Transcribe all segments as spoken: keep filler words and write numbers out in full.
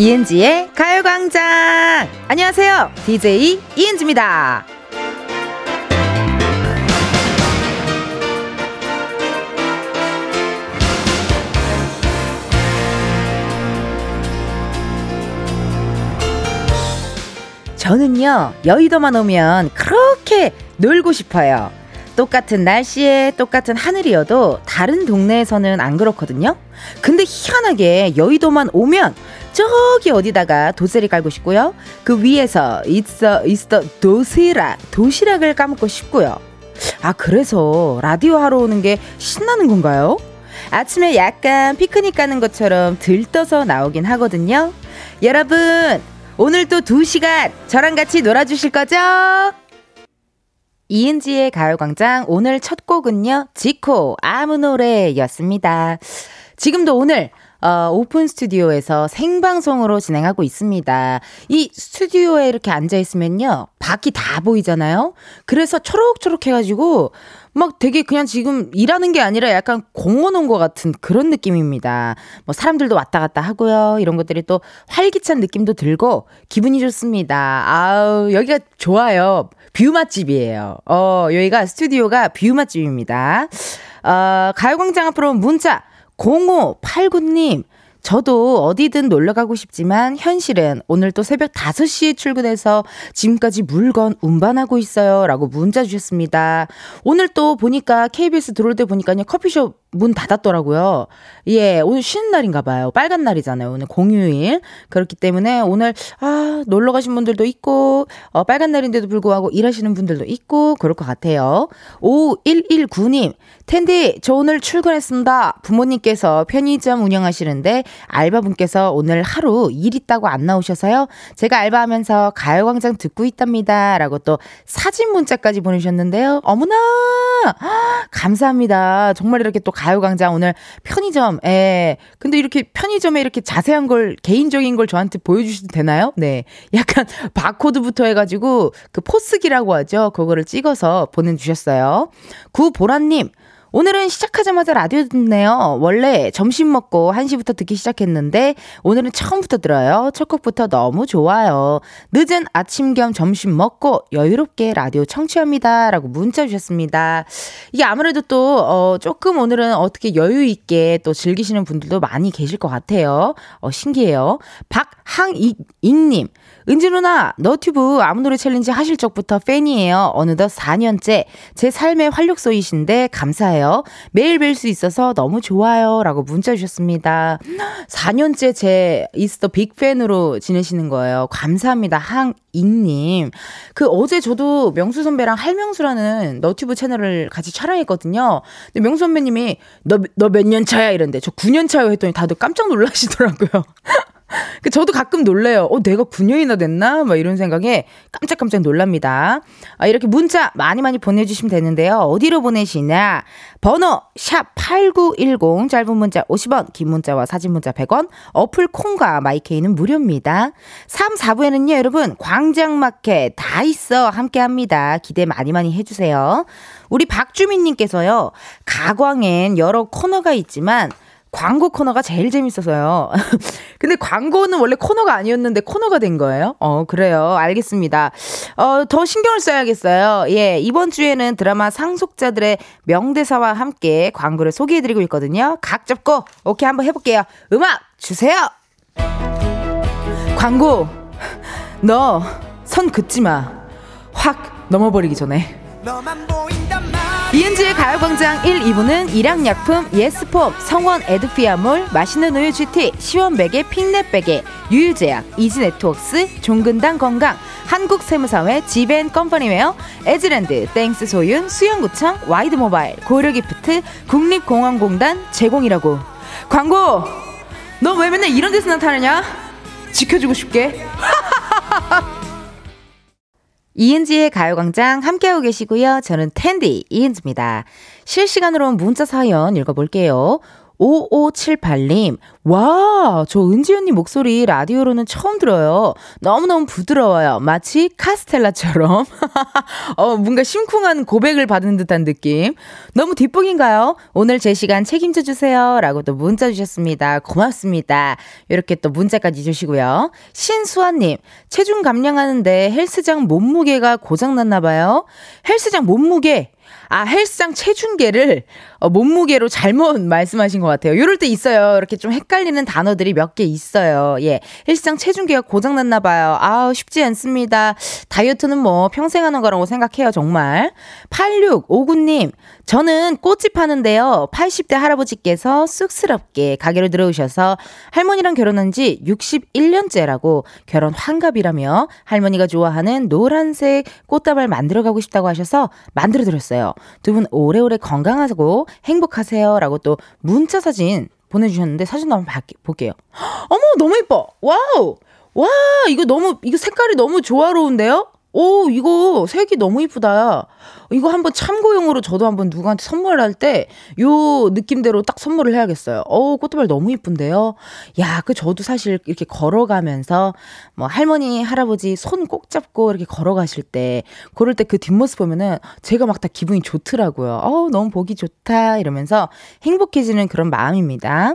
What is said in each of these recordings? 이은지의 가요광장. 안녕하세요, 디제이 이은지입니다. 저는요, 여의도만 오면 그렇게 놀고 싶어요. 똑같은 날씨에 똑같은 하늘이어도 다른 동네에서는 안 그렇거든요. 근데 희한하게 여의도만 오면 저기 어디다가 도세리 깔고 싶고요, 그 위에서 있어 있어 도시락 도시락을 까먹고 싶고요. 아, 그래서 라디오 하러 오는 게 신나는 건가요? 아침에 약간 피크닉 가는 것처럼 들떠서 나오긴 하거든요. 여러분, 오늘도 두 시간 저랑 같이 놀아주실 거죠? 이은지의 가요광장, 오늘 첫 곡은요, 지코 아무 노래였습니다. 지금도 오늘 어, 오픈 스튜디오에서 생방송으로 진행하고 있습니다. 이 스튜디오에 이렇게 앉아있으면요, 밖이 다 보이잖아요. 그래서 초록초록 해가지고 막 되게 그냥 지금 일하는 게 아니라 약간 공원 온 것 같은 그런 느낌입니다. 뭐 사람들도 왔다 갔다 하고요, 이런 것들이 또 활기찬 느낌도 들고 기분이 좋습니다. 아우, 여기가 좋아요. 뷰 맛집이에요. 어, 여기가 스튜디오가 뷰 맛집입니다. 어, 가요광장 앞으로 문자 공오팔구 님, 저도 어디든 놀러가고 싶지만 현실은 오늘 또 새벽 다섯 시에 출근해서 지금까지 물건 운반하고 있어요, 라고 문자 주셨습니다. 오늘 또 보니까 케이비에스 들어올 때 보니까 커피숍 문 닫았더라고요. 예, 오늘 쉬는 날인가 봐요. 빨간 날이잖아요. 오늘 공휴일. 그렇기 때문에 오늘 아, 놀러 가신 분들도 있고 어, 빨간 날인데도 불구하고 일하시는 분들도 있고 그럴 것 같아요. 오일일구 님, 텐디 저 오늘 출근했습니다. 부모님께서 편의점 운영하시는데 알바분께서 오늘 하루 일 있다고 안 나오셔서요, 제가 알바하면서 가요광장 듣고 있답니다, 라고 또 사진 문자까지 보내셨는데요. 어머나, 감사합니다. 정말 이렇게 또 가요광장 오늘 편의점에, 근데 이렇게 편의점에 이렇게 자세한 걸, 개인적인 걸 저한테 보여주셔도 되나요? 네, 약간 바코드부터 해가지고 그 포스기라고 하죠, 그거를 찍어서 보내주셨어요. 구보라님, 오늘은 시작하자마자 라디오 듣네요. 원래 점심 먹고 한 시부터 듣기 시작했는데 오늘은 처음부터 들어요. 첫 곡부터 너무 좋아요. 늦은 아침 겸 점심 먹고 여유롭게 라디오 청취합니다, 라고 문자 주셨습니다. 이게 아무래도 또 어, 조금 오늘은 어떻게 여유 있게 또 즐기시는 분들도 많이 계실 것 같아요. 어, 신기해요. 박항익님, 은지 누나 너튜브 아무 노래 챌린지 하실 적부터 팬이에요. 어느덧 사 년째 제 삶의 활력소이신데 감사해요. 매일 뵐 수 있어서 너무 좋아요, 라고 문자 주셨습니다. 사 년째 제 이스터 빅팬으로 지내시는 거예요. 감사합니다, 항익님. 그 어제 저도 명수 선배랑 할명수라는 너튜브 채널을 같이 촬영했거든요. 근데 명수 선배님이 너, 너 몇 년 차야? 이랬는데 저 구 년 차요 했더니 다들 깜짝 놀라시더라고요. 저도 가끔 놀래요. 어, 내가 구 년이나 됐나? 막 이런 생각에 깜짝깜짝 놀랍니다. 아, 이렇게 문자 많이 많이 보내주시면 되는데요. 어디로 보내시냐? 번호 샵 팔구일공, 짧은 문자 오십 원, 긴 문자와 사진 문자 백 원, 어플 콩과 마이케이는 무료입니다. 삼, 사 부에는요, 여러분, 광장마켓 다있어 함께합니다. 기대 많이 많이 해주세요. 우리 박주민님께서요, 가광엔 여러 코너가 있지만 광고 코너가 제일 재밌어서요. 근데 광고는 원래 코너가 아니었는데 코너가 된 거예요? 어, 그래요. 알겠습니다. 어, 더 신경을 써야겠어요. 예, 이번 주에는 드라마 상속자들의 명대사와 함께 광고를 소개해드리고 있거든요. 각 잡고, 오케이, 한번 해볼게요. 음악 주세요! 광고, 너 선 긋지 마. 확 넘어버리기 전에. 너만 보인단 말. 이은지의 가요광장 일, 이 부는 일양약품, 예스폼, 성원, 에드피아몰, 맛있는 우유 지티, 시원백에, 핀넷백에, 유유제약, 이지네트웍스, 종근당 건강, 한국세무사회, 지벤컴퍼니웨어, 에즈랜드, 땡스소윤, 수영구청, 와이드모바일, 고려기프트, 국립공원공단 제공이라고. 광고! 너 왜 맨날 이런 데서 나타나냐? 지켜주고 싶게. 이은지의 가요광장 함께하고 계시고요. 저는 텐디 이은지입니다. 실시간으로 문자 사연 읽어볼게요. 오오칠팔 님, 와, 저 은지 언니 목소리 라디오로는 처음 들어요. 너무너무 부드러워요. 마치 카스텔라처럼. 어, 뭔가 심쿵한 고백을 받은 듯한 느낌. 너무 뒷북인가요? 오늘 제 시간 책임져 주세요. 라고 또 문자 주셨습니다. 고맙습니다. 이렇게 또 문자까지 주시고요. 신수아님, 체중 감량하는데 헬스장 몸무게가 고장났나봐요. 헬스장 몸무게. 아, 헬스장 체중계를 어, 몸무게로 잘못 말씀하신 것 같아요. 이럴 때 있어요. 이렇게 좀 헷갈리는 단어들이 몇 개 있어요. 예, 헬스장 체중계가 고장났나 봐요. 아, 쉽지 않습니다. 다이어트는 뭐 평생 하는 거라고 생각해요, 정말. 팔육오구 님, 저는 꽃집 하는데요. 팔십 대 할아버지께서 쑥스럽게 가게를 들어오셔서 할머니랑 결혼한 지 육십일 년째라고 결혼 환갑이라며 할머니가 좋아하는 노란색 꽃다발 만들어가고 싶다고 하셔서 만들어드렸어요. 두 분 오래오래 건강하고 행복하세요. 라고 또 문자 사진 보내주셨는데 사진도 한번 볼게요. 어머, 너무 예뻐. 와우. 와, 이거 너무, 이거 색깔이 너무 조화로운데요? 오, 이거 색이 너무 예쁘다. 이거 한번 참고용으로 저도 한번 누구한테 선물할 때 요 느낌대로 딱 선물을 해야겠어요. 오, 꽃다발 너무 예쁜데요. 야, 그 저도 사실 이렇게 걸어가면서 뭐 할머니, 할아버지 손 꼭 잡고 이렇게 걸어가실 때 그럴 때 그 뒷모습 보면은 제가 막 다 기분이 좋더라고요. 어우, 너무 보기 좋다 이러면서 행복해지는 그런 마음입니다.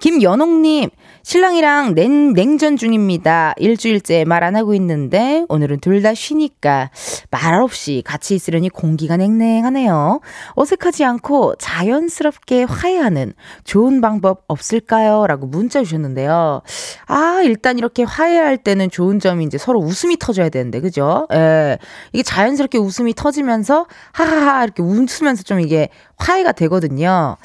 김연옥님, 신랑이랑 냉, 냉전 중입니다. 일주일째 말 안 하고 있는데 오늘은 둘 다 쉬니까 말없이 같이 있으려니 공기가 냉랭하네요. 어색하지 않고 자연스럽게 화해하는 좋은 방법 없을까요? 라고 문자 주셨는데요. 아, 일단 이렇게 화해할 때는 좋은 점이 이제 서로 웃음이 터져야 되는데, 그죠? 예. 이게 자연스럽게 웃음이 터지면서 하하하 이렇게 웃으면서 좀 이게 화해가 되거든요.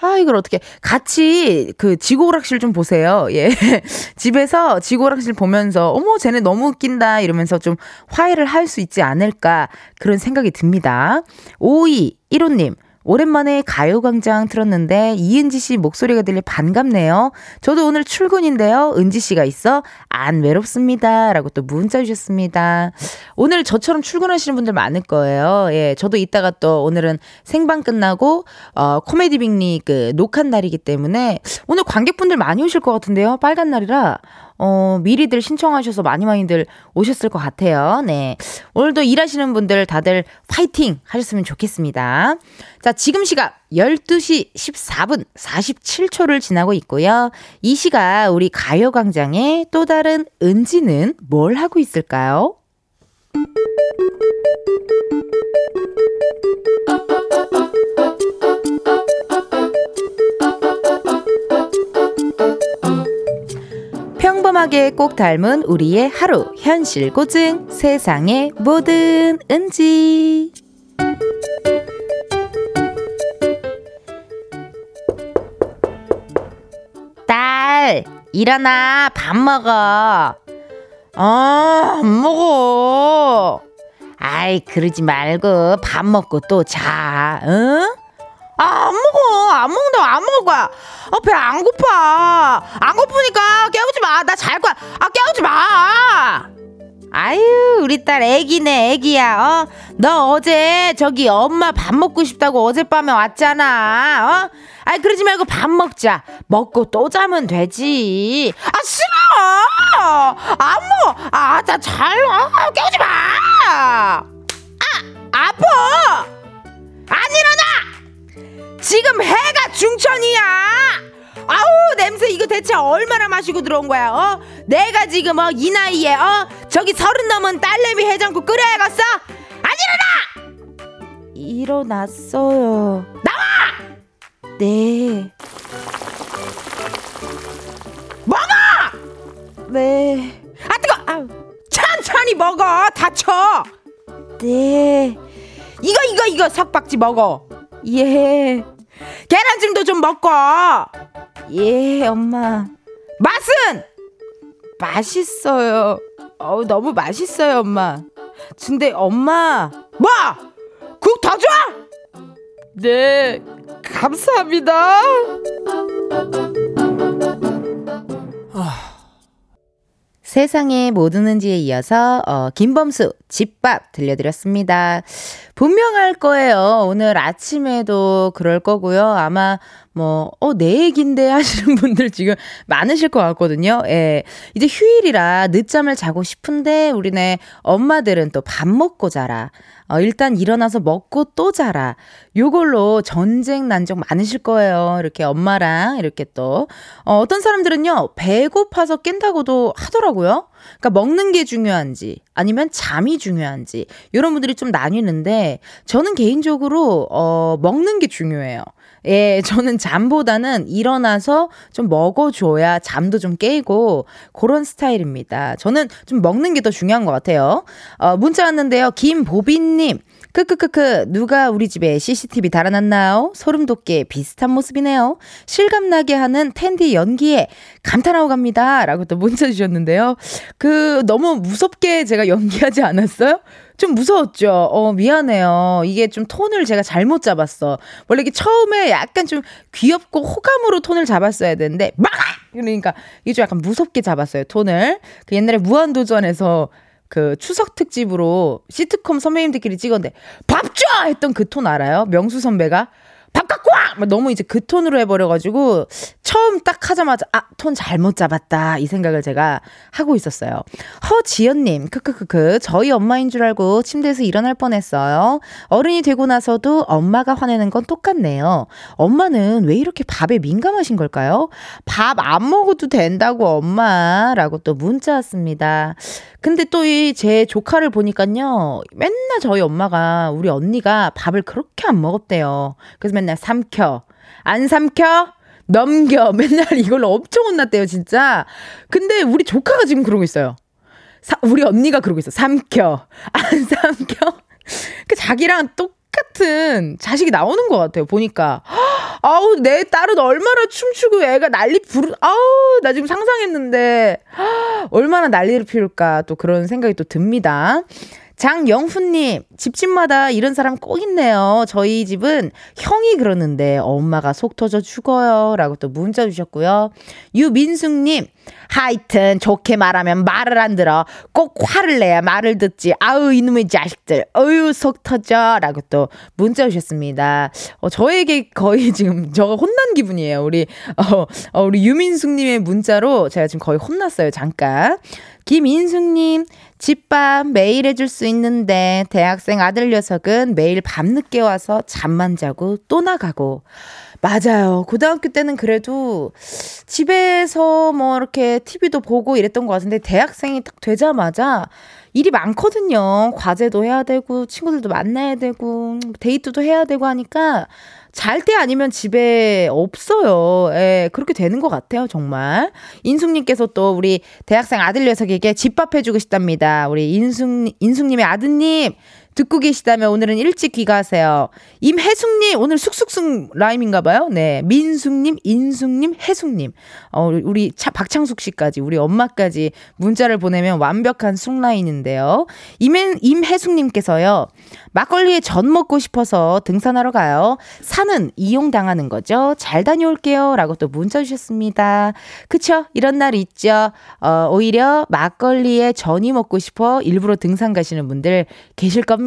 아, 이걸 어떻게 같이 그 지구오락실 좀 보세요. 예. 집에서 지구오락실 보면서 어머, 쟤네 너무 웃긴다 이러면서 좀 화해를 할 수 있지 않을까 그런 생각이 듭니다. 오이일오 님, 오랜만에 가요광장 틀었는데 이은지 씨 목소리가 들려 반갑네요. 저도 오늘 출근인데요. 은지 씨가 있어 안 외롭습니다. 라고 또 문자 주셨습니다. 오늘 저처럼 출근하시는 분들 많을 거예요. 예, 저도 이따가 또 오늘은 생방 끝나고 어, 코미디 빅리 그 녹한 날이기 때문에 오늘 관객분들 많이 오실 것 같은데요. 빨간 날이라. 어, 미리들 신청하셔서 많이 많이들 오셨을 것 같아요. 네. 오늘도 일하시는 분들 다들 파이팅 하셨으면 좋겠습니다. 자, 지금 시각 열두 시 십사 분 사십칠 초를 지나고 있고요. 이 시각 우리 가요광장의 또 다른 은지는 뭘 하고 있을까요? 평범하게 꼭 닮은 우리의 하루, 현실 고증, 세상의 모든 은지. 딸, 일어나, 밥 먹어. 아, 안 먹어. 아이, 그러지 말고 밥 먹고 또 자, 응? 아, 안 먹어. 안 먹는다고 안 먹을 거야. 아, 배 안 고파. 안 고프니까 깨우지 마. 나 잘 거야. 아, 깨우지 마. 아유, 우리 딸 애기네, 애기야. 어? 너 어제 저기 엄마 밥 먹고 싶다고 어젯밤에 왔잖아. 어? 아이, 그러지 말고 밥 먹자. 먹고 또 자면 되지. 아, 싫어. 안 먹어. 아, 나 잘, 어? 깨우지 마. 아, 아파. 안 일어나. 지금 해가 중천이야. 아우, 냄새 이거 대체 얼마나 마시고 들어온 거야. 어? 내가 지금 어, 이 나이에 어? 저기 서른 넘은 딸내미 해장국 끓여야겠어? 안 일어나! 일어났어요. 나와! 네. 먹어! 네. 아, 뜨거워. 아우. 천천히 먹어. 다쳐. 네. 이거 이거 이거 석박지 먹어. 예. 계란찜도 좀 먹고. 예, 엄마. 맛은? 맛있어요. 어우, 너무 맛있어요, 엄마. 근데 엄마. 뭐? 국 더 줘? 네, 감사합니다. 세상에 뭐 드는지에 이어서 어, 김범수 집밥 들려드렸습니다. 분명할 거예요. 오늘 아침에도 그럴 거고요. 아마 뭐, 어, 내 얘기인데 하시는 분들 지금 많으실 것 같거든요. 예. 이제 휴일이라 늦잠을 자고 싶은데 우리네 엄마들은 또 밥 먹고 자라. 어, 일단 일어나서 먹고 또 자라. 요걸로 전쟁 난적 많으실 거예요. 이렇게 엄마랑 이렇게 또. 어, 어떤 사람들은요, 배고파서 깬다고도 하더라고요. 그러니까 먹는 게 중요한지 아니면 잠이 중요한지 이런 분들이 좀 나뉘는데 저는 개인적으로 어, 먹는 게 중요해요. 예, 저는 잠보다는 일어나서 좀 먹어줘야 잠도 좀 깨고 그런 스타일입니다. 저는 좀 먹는 게 더 중요한 것 같아요. 어, 문자 왔는데요. 김보빈님. 크크크크 누가 우리 집에 씨씨티비 달아놨나요? 소름돋게 비슷한 모습이네요. 실감나게 하는 텐디 연기에 감탄하고 갑니다. 라고 또 문자 주셨는데요. 그 너무 무섭게 제가 연기하지 않았어요? 좀 무서웠죠. 어, 미안해요. 이게 좀 톤을 제가 잘못 잡았어. 원래 이게 처음에 약간 좀 귀엽고 호감으로 톤을 잡았어야 되는데 막! 그러니까 이게 좀 약간 무섭게 잡았어요. 톤을. 그 옛날에 무한도전에서 그 추석 특집으로 시트콤 선배님들끼리 찍었는데 밥 줘! 했던 그 톤 알아요? 명수 선배가 밥 갖고 와! 막 너무 이제 그 톤으로 해버려가지고 처음 딱 하자마자 아, 톤 잘못 잡았다 이 생각을 제가 하고 있었어요. 허지연님 크크크크 저희 엄마인 줄 알고 침대에서 일어날 뻔했어요. 어른이 되고 나서도 엄마가 화내는 건 똑같네요. 엄마는 왜 이렇게 밥에 민감하신 걸까요? 밥 안 먹어도 된다고 엄마라고 또 문자 왔습니다. 근데 또 이 제 조카를 보니까요. 맨날 저희 엄마가 우리 언니가 밥을 그렇게 안 먹었대요. 그래서 맨날 삼켜. 안 삼켜? 넘겨. 맨날 이걸로 엄청 혼났대요, 진짜. 근데 우리 조카가 지금 그러고 있어요. 사, 우리 언니가 그러고 있어. 삼켜. 안 삼켜? 그 자기랑 똑같은 자식이 나오는 것 같아요, 보니까. 아우, 내 딸은 얼마나 춤추고 애가 난리 부르, 아우, 나 지금 상상했는데, 얼마나 난리를 피울까, 또 그런 생각이 또 듭니다. 장영훈님, 집집마다 이런 사람 꼭 있네요. 저희 집은 형이 그러는데 엄마가 속 터져 죽어요. 라고 또 문자 주셨고요. 유민숙님, 하여튼 좋게 말하면 말을 안 들어. 꼭 화를 내야 말을 듣지. 아우 이놈의 자식들. 어유 속 터져. 라고 또 문자 주셨습니다. 어, 저에게 거의 지금 저가 혼난 기분이에요. 우리, 어, 어, 우리 유민숙님의 문자로 제가 지금 거의 혼났어요. 잠깐. 김인숙님, 집밥 매일 해줄 수 있는데 대학생 아들 녀석은 매일 밤늦게 와서 잠만 자고 또 나가고. 맞아요. 고등학교 때는 그래도 집에서 뭐 이렇게 티비도 보고 이랬던 것 같은데 대학생이 딱 되자마자 일이 많거든요. 과제도 해야 되고 친구들도 만나야 되고 데이트도 해야 되고 하니까 잘 때 아니면 집에 없어요. 예, 그렇게 되는 것 같아요, 정말. 인숙님께서 또 우리 대학생 아들 녀석에게 집밥해주고 싶답니다. 우리 인숙, 인숙님의 아드님 듣고 계시다면 오늘은 일찍 귀가하세요. 임혜숙님 오늘 쑥쑥쑥 라임인가봐요. 네, 민숙님, 인숙님, 혜숙님, 어, 우리 차, 박창숙 씨까지 우리 엄마까지 문자를 보내면 완벽한 쑥 라인인데요. 임혜, 임혜숙님께서요 막걸리에 전 먹고 싶어서 등산하러 가요. 산은 이용당하는 거죠. 잘 다녀올게요. 라고 또 문자 주셨습니다. 그쵸? 이런 날 있죠. 어, 오히려 막걸리에 전이 먹고 싶어 일부러 등산 가시는 분들 계실 겁니다.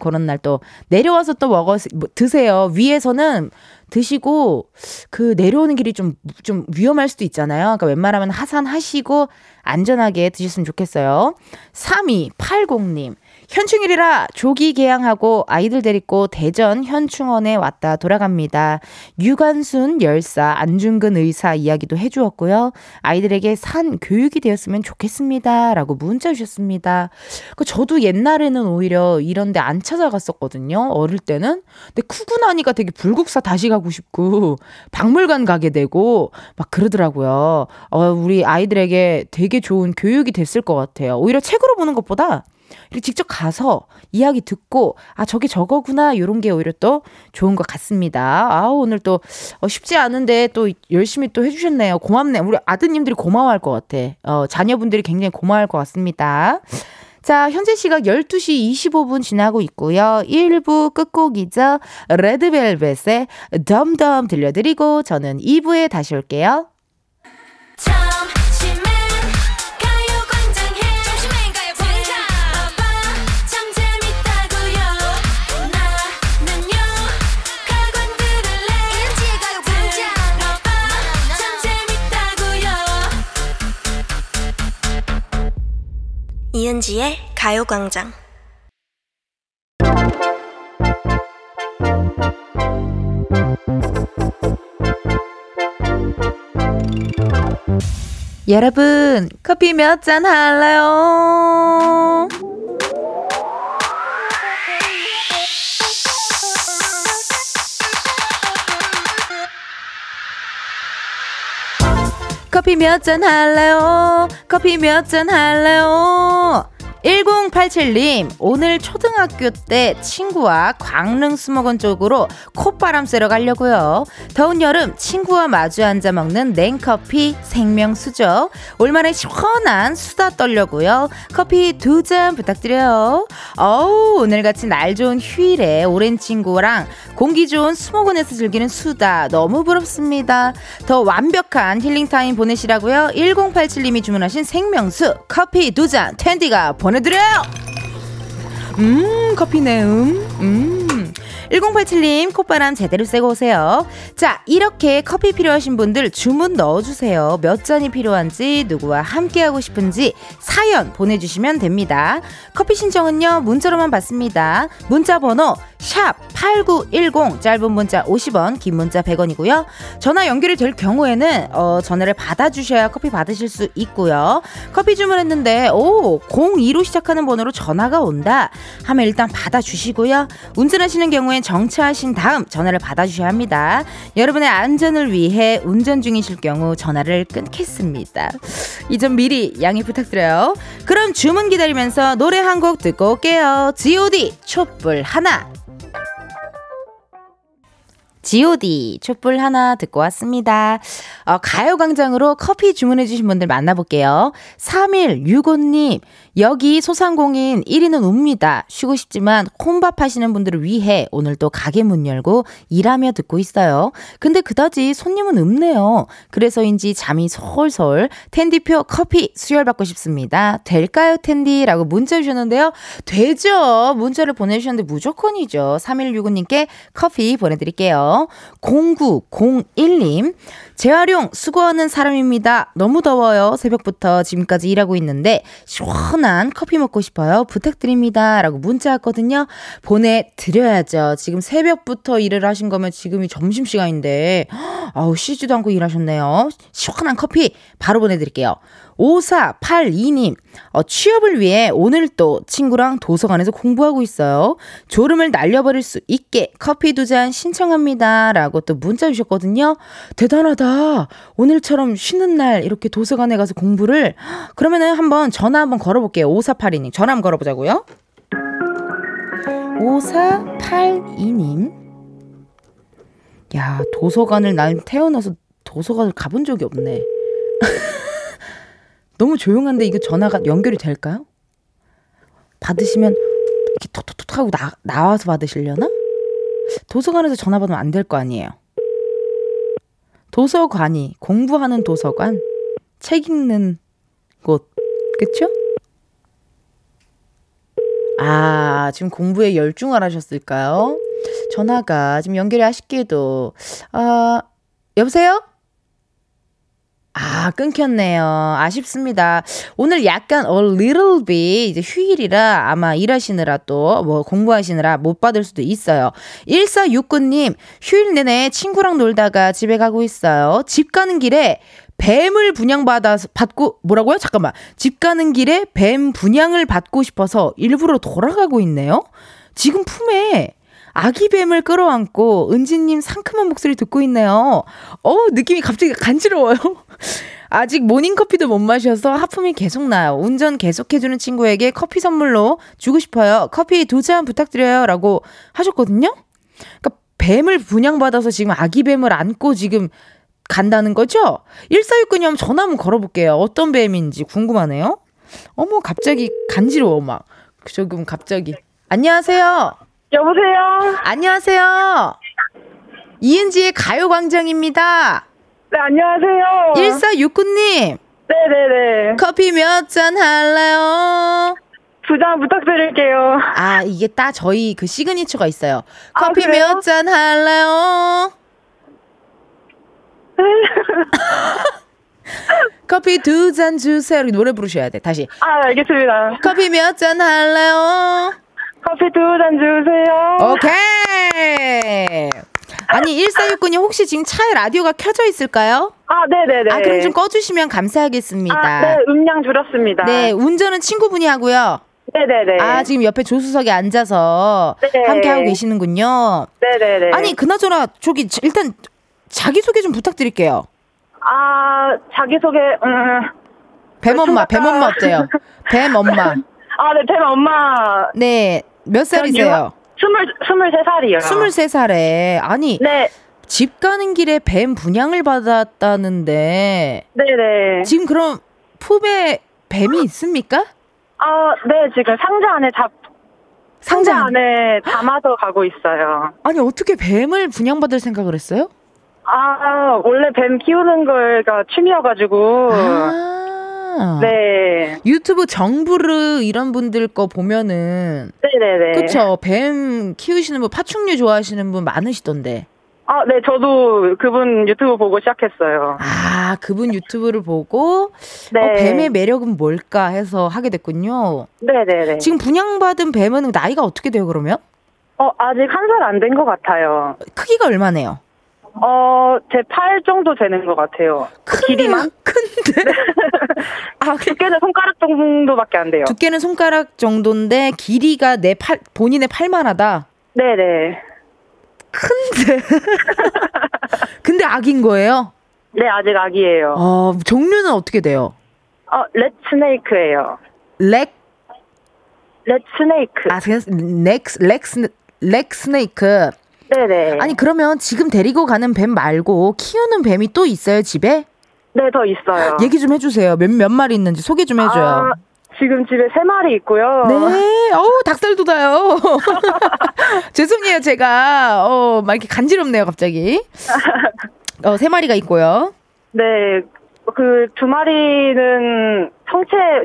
그런 날 또 내려와서 또 먹어 드세요. 위에서는 드시고 그 내려오는 길이 좀, 좀 위험할 수도 있잖아요. 그러니까 웬만하면 하산하시고 안전하게 드셨으면 좋겠어요. 삼이팔공님 현충일이라 조기 개항하고 아이들 데리고 대전 현충원에 왔다 돌아갑니다. 유관순 열사, 안중근 의사 이야기도 해주었고요. 아이들에게 산 교육이 되었으면 좋겠습니다. 라고 문자 주셨습니다. 저도 옛날에는 오히려 이런 데 안 찾아갔었거든요. 어릴 때는. 근데 크고 나니까 되게 불국사 다시 가고 싶고 박물관 가게 되고 막 그러더라고요. 어, 우리 아이들에게 되게 좋은 교육이 됐을 것 같아요. 오히려 책으로 보는 것보다 이렇게 직접 가서 이야기 듣고 아 저게 저거구나 이런 게 오히려 또 좋은 것 같습니다. 아 오늘 또 쉽지 않은데 또 열심히 또 해주셨네요. 고맙네요. 우리 아드님들이 고마워할 것 같아. 어, 자녀분들이 굉장히 고마워할 것 같습니다. 자 현재 시각 열두 시 이십오 분 지나고 있고요. 일 부 끝곡이죠. 레드벨벳의 덤덤 들려드리고 저는 이 부에 다시 올게요. 이은지의 가요광장. 여러분, 커피 몇 잔 할래요? 커피 몇 잔 할래요? 커피 몇 잔 할래요? 천팔십칠님, 오늘 초등학교 때 친구와 광릉 수목원 쪽으로 콧바람 쐬러 가려고요. 더운 여름 친구와 마주 앉아 먹는 냉커피 생명수죠. 올만에 시원한 수다 떨려고요. 커피 두 잔 부탁드려요. 어우, 오늘같이 날 좋은 휴일에 오랜 친구랑 공기 좋은 수목원에서 즐기는 수다 너무 부럽습니다. 더 완벽한 힐링타임 보내시라고요. 천팔십칠님이 주문하신 생명수 커피 두 잔 텐디가 보내 드려요. 음, 커피네. 음, 음. 천팔십칠님, 콧바람 제대로 쐬고 오세요. 자, 이렇게 커피 필요하신 분들 주문 넣어주세요. 몇 잔이 필요한지, 누구와 함께하고 싶은지 사연 보내주시면 됩니다. 커피 신청은요, 문자로만 받습니다. 문자 번호 샵 팔구일공, 짧은 문자 오십 원, 긴 문자 백 원이고요. 전화 연결이 될 경우에는 어, 전화를 받아주셔야 커피 받으실 수 있고요. 커피 주문했는데 오, 공이로 시작하는 번호로 전화가 온다 하면 일단 받아주시고요. 운전하시는 경우에 정차하신 다음 전화를 받아주셔야 합니다. 여러분의 안전을 위해 운전 중이실 경우 전화를 끊겠습니다. 이 점 미리 양해 부탁드려요. 그럼 주문 기다리면서 노래 한 곡 듣고 올게요. 지 오 디 촛불 하나. 지 오 디 촛불 하나 듣고 왔습니다. 어, 가요광장으로 커피 주문해주신 분들 만나볼게요. 삼일육오님, 여기 소상공인 일 위는 웁니다. 쉬고 싶지만 혼밥 하시는 분들을 위해 오늘 또 가게 문 열고 일하며 듣고 있어요. 근데 그다지 손님은 없네요. 그래서인지 잠이 솔솔. 텐디표 커피 수혈받고 싶습니다. 될까요, 텐디? 라고 문자 주셨는데요. 되죠. 문자를 보내주셨는데 무조건이죠. 삼일육오님께 커피 보내드릴게요. 공구공일님, 재활용 수거하는 사람입니다. 너무 더워요. 새벽부터 지금까지 일하고 있는데 시원한 커피 먹고 싶어요. 부탁드립니다. 라고 문자 왔거든요. 보내드려야죠. 지금 새벽부터 일을 하신 거면 지금이 점심시간인데 아우, 쉬지도 않고 일하셨네요. 시원한 커피 바로 보내드릴게요. 오사팔이님, 어, 취업을 위해 오늘 또 친구랑 도서관에서 공부하고 있어요. 졸음을 날려버릴 수 있게 커피 두 잔 신청합니다. 라고 또 문자 주셨거든요. 대단하다. 오늘처럼 쉬는 날 이렇게 도서관에 가서 공부를. 그러면은 한번 전화 한번 걸어볼게요. 오사팔이님 전화 한번 걸어보자고요. 오사팔이님, 야, 도서관을 난 태어나서 도서관을 가본 적이 없네. 너무 조용한데 이거 전화가 연결이 될까요? 받으시면 이렇게 톡톡톡 하고 나, 나와서 받으시려나? 도서관에서 전화 받으면 안 될 거 아니에요. 도서관이 공부하는 도서관, 책 읽는 곳, 그쵸? 아, 지금 공부에 열중을 하셨을까요? 전화가 지금 연결이 아쉽게도 아, 여보세요? 아, 끊겼네요. 아쉽습니다. 오늘 약간 a little bit 이제 휴일이라 아마 일하시느라 또 뭐 공부하시느라 못 받을 수도 있어요. 일사육구님, 휴일 내내 친구랑 놀다가 집에 가고 있어요. 집 가는 길에 뱀을 분양받아서 받고 뭐라고요? 잠깐만. 집 가는 길에 뱀 분양을 받고 싶어서 일부러 돌아가고 있네요. 지금 품에 아기 뱀을 끌어안고 은지님 상큼한 목소리 듣고 있네요. 어우, 느낌이 갑자기 간지러워요. 아직 모닝커피도 못 마셔서 하품이 계속 나요. 운전 계속해주는 친구에게 커피 선물로 주고 싶어요. 커피 두 잔 부탁드려요. 라고 하셨거든요. 그러니까 뱀을 분양받아서 지금 아기 뱀을 안고 지금 간다는 거죠? 일사육구님 전화 한번 걸어볼게요. 어떤 뱀인지 궁금하네요. 어머, 갑자기 간지러워. 막 조금 갑자기. 안녕하세요. 여보세요. 안녕하세요. 이은지의 가요광장입니다. 네, 안녕하세요. 일사육구님. 네네네. 커피 몇 잔 할래요? 두 잔 부탁드릴게요. 아, 이게 딱 저희 그 시그니처가 있어요. 커피 아, 몇 잔 할래요? 커피 두 잔 주세요. 이렇게 노래 부르셔야 돼. 다시. 아, 알겠습니다. 커피 몇 잔 할래요? 커피 두 잔 주세요. 오케이. 아니, 일사육군이 혹시 지금 차에 라디오가 켜져 있을까요? 아, 네네네. 아, 그럼 좀 꺼주시면 감사하겠습니다. 아, 네, 음량 줄였습니다. 네, 운전은 친구분이 하고요. 네네네. 아, 지금 옆에 조수석에 앉아서 네네. 함께하고 계시는군요. 네네네. 아니, 그나저나, 저기, 일단 자기소개 좀 부탁드릴게요. 아, 자기소개, 음. 뱀 엄마, 뱀 엄마 어때요? 뱀 엄마. 아, 네, 뱀 엄마. 네, 몇 살이세요? 스물세 살이요. 스물세 살에. 아니, 네. 집 가는 길에 뱀 분양을 받았다는데. 네네. 지금 그럼 품에 뱀이 있습니까? 아, 네, 지금 상자 안에 잡, 상자, 상자 안에 담아서 가고 있어요. 아니, 어떻게 뱀을 분양받을 생각을 했어요? 아, 원래 뱀 키우는 거가 취미여가지고. 아. 네. 유튜브 정부르 이런 분들 거 보면은. 네네네. 그쵸. 뱀 키우시는 분, 파충류 좋아하시는 분 많으시던데. 아, 네, 저도 그분 유튜브 보고 시작했어요. 아, 그분 유튜브를 보고 네. 어, 뱀의 매력은 뭘까 해서 하게 됐군요. 네네네. 지금 분양받은 뱀은 나이가 어떻게 돼요, 그러면? 어, 아직 한 살 안 된 것 같아요. 크기가 얼마네요? 어, 제 팔 정도 되는 것 같아요. 큰데, 길이만? 큰데? 네. 아, 두께는 손가락 정도밖에 안 돼요. 두께는 손가락 정도인데 길이가 내 팔, 본인의 팔만 하다? 네네. 큰데. 근데 아기인 거예요? 네, 아직 아기예요. 어, 종류는 어떻게 돼요? 어, 렛 스네이크예요. 렉? 렛 스네이크. 아, 렉스, 렉스, 렉스 스네이크. 네네. 아니, 그러면 지금 데리고 가는 뱀 말고 키우는 뱀이 또 있어요, 집에? 네, 더 있어요. 얘기 좀 해주세요. 몇, 몇 마리 있는지 소개 좀 해줘요. 아... 지금 집에 세 마리 있고요. 네. 어우, 닭살 돋아요. 죄송해요, 제가. 어, 막 이렇게 간지럽네요, 갑자기. 어, 세 마리가 있고요. 네. 그 두 마리는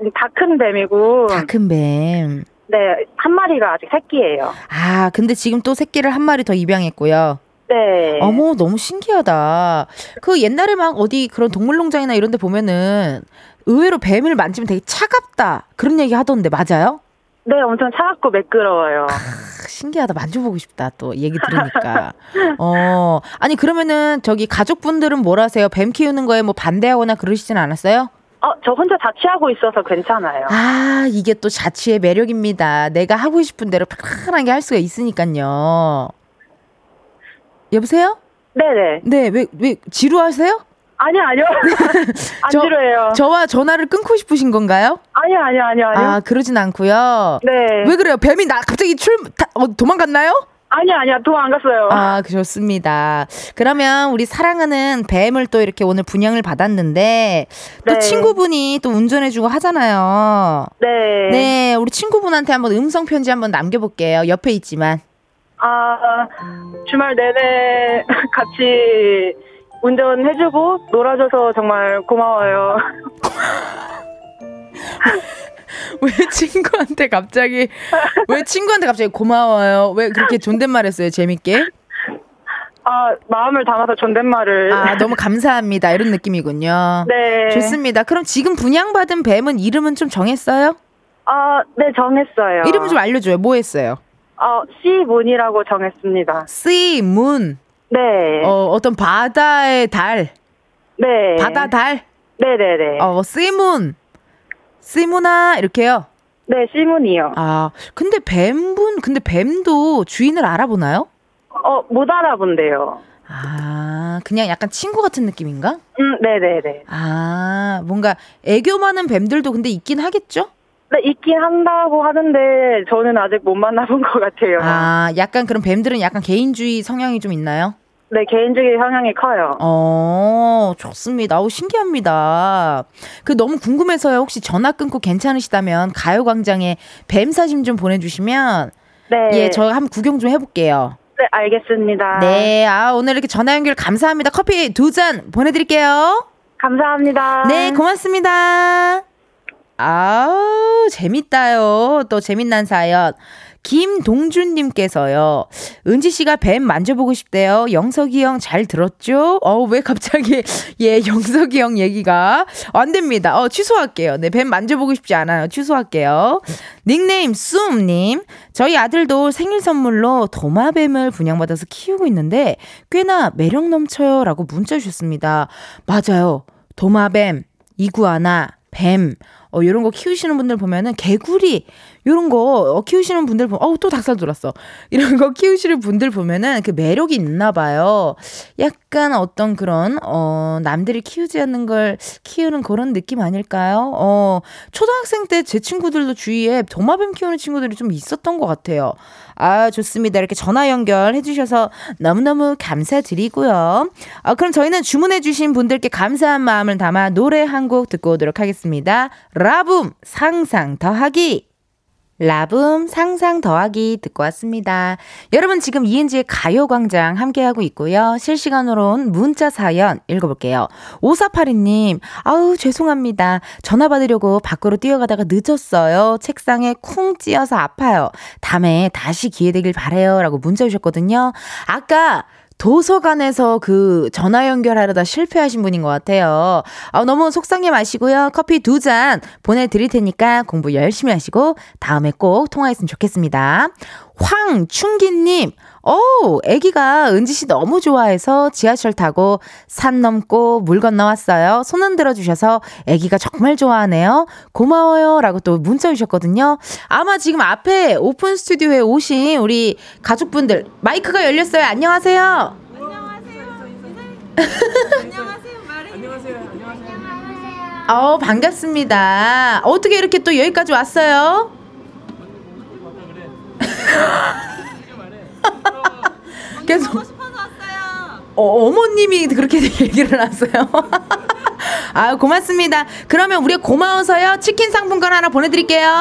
성체, 다 큰 뱀이고. 다 큰 뱀. 네. 한 마리가 아직 새끼예요. 아, 근데 지금 또 새끼를 한 마리 더 입양했고요. 네. 어머, 너무 신기하다. 그 옛날에 막 어디 그런 동물농장이나 이런 데 보면은 의외로 뱀을 만지면 되게 차갑다 그런 얘기 하던데 맞아요? 네, 엄청 차갑고 매끄러워요. 아, 신기하다. 만져보고 싶다 또 얘기 들으니까. 어, 아니 그러면은 저기 가족분들은 뭘 하세요? 뱀 키우는 거에 뭐 반대하거나 그러시진 않았어요? 어, 저 혼자 자취하고 있어서 괜찮아요. 아, 이게 또 자취의 매력입니다. 내가 하고 싶은 대로 편안하게 할 수가 있으니까요. 여보세요? 네네. 네, 왜, 왜 지루하세요? 아니요, 아니요. 안 저, 지루해요. 저와 전화를 끊고 싶으신 건가요? 아니요, 아니요, 아니요. 아니요. 아, 그러진 않고요. 네. 왜 그래요? 뱀이 나 갑자기 출, 다, 어, 도망갔나요? 아니요, 아니요. 도망 안 갔어요. 아, 좋습니다. 그러면 우리 사랑하는 뱀을 또 이렇게 오늘 분양을 받았는데 또 네. 친구분이 또 운전해주고 하잖아요. 네. 네, 우리 친구분한테 한번 음성 편지 한번 남겨볼게요. 옆에 있지만. 아, 주말 내내 같이 운전해주고 놀아줘서 정말 고마워요. 왜 친구한테 갑자기 왜 친구한테 갑자기 고마워요? 왜 그렇게 존댓말했어요? 재밌게? 아, 마음을 담아서 존댓말을. 아, 너무 감사합니다. 이런 느낌이군요. 네. 좋습니다. 그럼 지금 분양받은 뱀은 이름은 좀 정했어요? 아, 네, 정했어요. 이름 좀 알려줘요. 뭐 했어요? 어, 씨문이라고 정했습니다. 씨문. 네. 어, 어떤 바다의 달. 네. 바다 달. 네네네. 어, 씨문. 씨문아, 이렇게요? 네, 씨문이요. 아, 근데 뱀분, 근데 뱀도 주인을 알아보나요? 어, 못 알아본대요. 아, 그냥 약간 친구 같은 느낌인가? 음, 네네네. 아, 뭔가 애교 많은 뱀들도 근데 있긴 하겠죠? 네, 있긴 한다고 하는데 저는 아직 못 만나본 것 같아요. 아, 약간 그런 뱀들은 약간 개인주의 성향이 좀 있나요? 네, 개인주의 성향이 커요. 어, 좋습니다. 오, 신기합니다. 그 너무 궁금해서요. 혹시 전화 끊고 괜찮으시다면 가요광장에 뱀 사진 좀 보내주시면 네, 예, 저 한번 구경 좀 해볼게요. 네, 알겠습니다. 네, 아, 오늘 이렇게 전화 연결 감사합니다. 커피 두 잔 보내드릴게요. 감사합니다. 네, 고맙습니다. 아우, 재밌다요. 또 재밌는 사연. 김동준님께서요. 은지씨가 뱀 만져보고 싶대요. 영석이 형 잘 들었죠? 어우, 왜 갑자기, 예, 영석이 형 얘기가. 안 됩니다. 어, 취소할게요. 네, 뱀 만져보고 싶지 않아요. 취소할게요. 닉네임, 쏨님. 저희 아들도 생일 선물로 도마뱀을 분양받아서 키우고 있는데, 꽤나 매력 넘쳐요. 라고 문자 주셨습니다. 맞아요. 도마뱀, 이구아나, 뱀. 어, 요런 거 키우시는 분들 보면은 개구리 요런 거 키우시는 분들 보면 어우 또 닭살 돌았어. 이런 거 키우시는 분들 보면은 그 매력이 있나 봐요. 약간 어떤 그런 어 남들이 키우지 않는 걸 키우는 그런 느낌 아닐까요? 어 초등학생 때 제 친구들도 주위에 도마뱀 키우는 친구들이 좀 있었던 것 같아요. 아 좋습니다. 이렇게 전화 연결해 주셔서 너무너무 감사드리고요. 아, 그럼 저희는 주문해 주신 분들께 감사한 마음을 담아 노래 한 곡 듣고 오도록 하겠습니다. 라붐 상상 더하기. 라붐 상상 더하기 듣고 왔습니다. 여러분 지금 이은지의 가요광장 함께하고 있고요. 실시간으로 온 문자 사연 읽어볼게요. 오사팔이 님, 아우 죄송합니다. 전화 받으려고 밖으로 뛰어가다가 늦었어요. 책상에 쿵 찧어서 아파요. 다음에 다시 기회 되길 바라요. 라고 문자 주셨거든요. 아까 도서관에서 그 전화 연결하려다 실패하신 분인 것 같아요. 아, 너무 속상해 마시고요. 커피 두 잔 보내드릴 테니까 공부 열심히 하시고 다음에 꼭 통화했으면 좋겠습니다. 황충기님, 오, 아기가 은지씨 너무 좋아해서 지하철 타고 산 넘고 물 건너왔어요. 손 흔들어 주셔서 아기가 정말 좋아하네요. 고마워요. 라고 또 문자 주셨거든요. 아마 지금 앞에 오픈 스튜디오에 오신 우리 가족분들 마이크가 열렸어요. 안녕하세요. 안녕하세요. 안녕하세요. 안녕하세요. 안녕하세요. 어, 반갑습니다. 어떻게 이렇게 또 여기까지 왔어요? 계속 보고 싶어서 왔어요. 어, 어머님이 그렇게 얘기를 하세요. 아, 고맙습니다. 그러면 우리 고마워서요. 치킨 상품권 하나 보내드릴게요.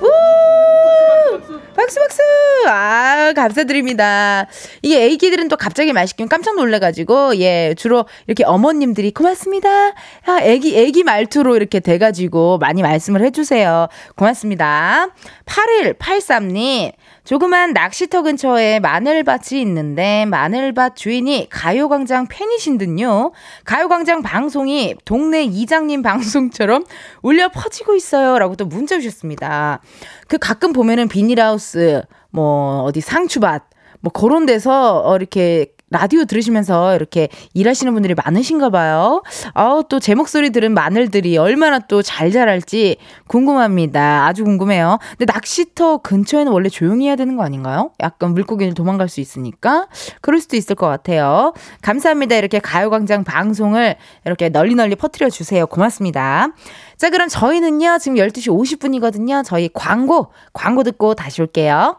우! 박수, 박수! 아, 감사드립니다. 이게 애기들은 또 갑자기 맛있기면 깜짝 놀래가지고, 예, 주로 이렇게 어머님들이 고맙습니다. 아, 애기, 애기 말투로 이렇게 돼가지고 많이 말씀을 해주세요. 고맙습니다. 팔일팔삼 님, 조그만 낚시터 근처에 마늘밭이 있는데 마늘밭 주인이 가요광장 팬이신 듯요. 가요광장 방송이 동네 이장님 방송처럼 울려 퍼지고 있어요. 라고 또 문자 주셨습니다. 그 가끔 보면은 비닐하우스, 뭐, 어디 상추밭, 뭐, 그런 데서 이렇게 라디오 들으시면서 이렇게 일하시는 분들이 많으신가 봐요. 아우, 또 제 목소리 들은 마늘들이 얼마나 또 잘 자랄지 궁금합니다. 아주 궁금해요. 근데 낚시터 근처에는 원래 조용히 해야 되는 거 아닌가요? 약간 물고기를 도망갈 수 있으니까. 그럴 수도 있을 것 같아요. 감사합니다. 이렇게 가요광장 방송을 이렇게 널리 널리 퍼뜨려 주세요. 고맙습니다. 자, 그럼 저희는요, 지금 열두 시 오십 분이거든요. 저희 광고, 광고 듣고 다시 올게요.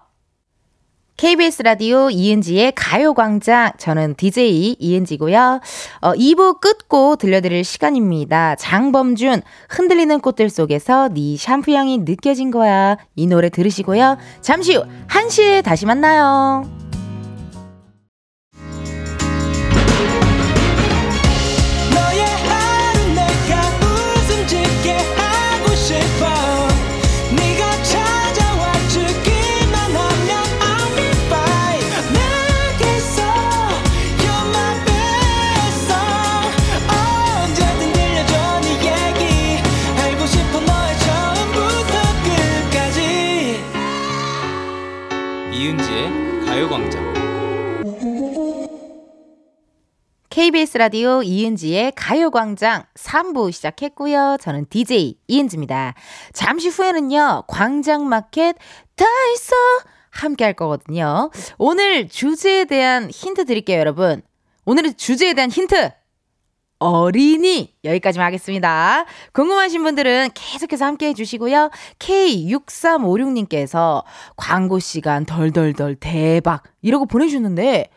케이비에스 라디오 이은지의 가요광장, 저는 디제이 이은지고요. 어, 이 부 끝고 들려드릴 시간입니다. 장범준 흔들리는 꽃들 속에서 네 샴푸향이 느껴진 거야, 이 노래 들으시고요. 잠시 후 한 시에 다시 만나요. 케이비에스 라디오 이은지의 가요광장 삼 부 시작했고요. 저는 디제이 이은지입니다. 잠시 후에는요, 광장마켓 다있어 함께 할 거거든요. 오늘 주제에 대한 힌트 드릴게요, 여러분. 오늘의 주제에 대한 힌트! 어린이! 여기까지만 하겠습니다. 궁금하신 분들은 계속해서 함께해 주시고요. 케이 육삼오육 님께서 광고 시간 덜덜덜 대박 이러고 보내주셨는데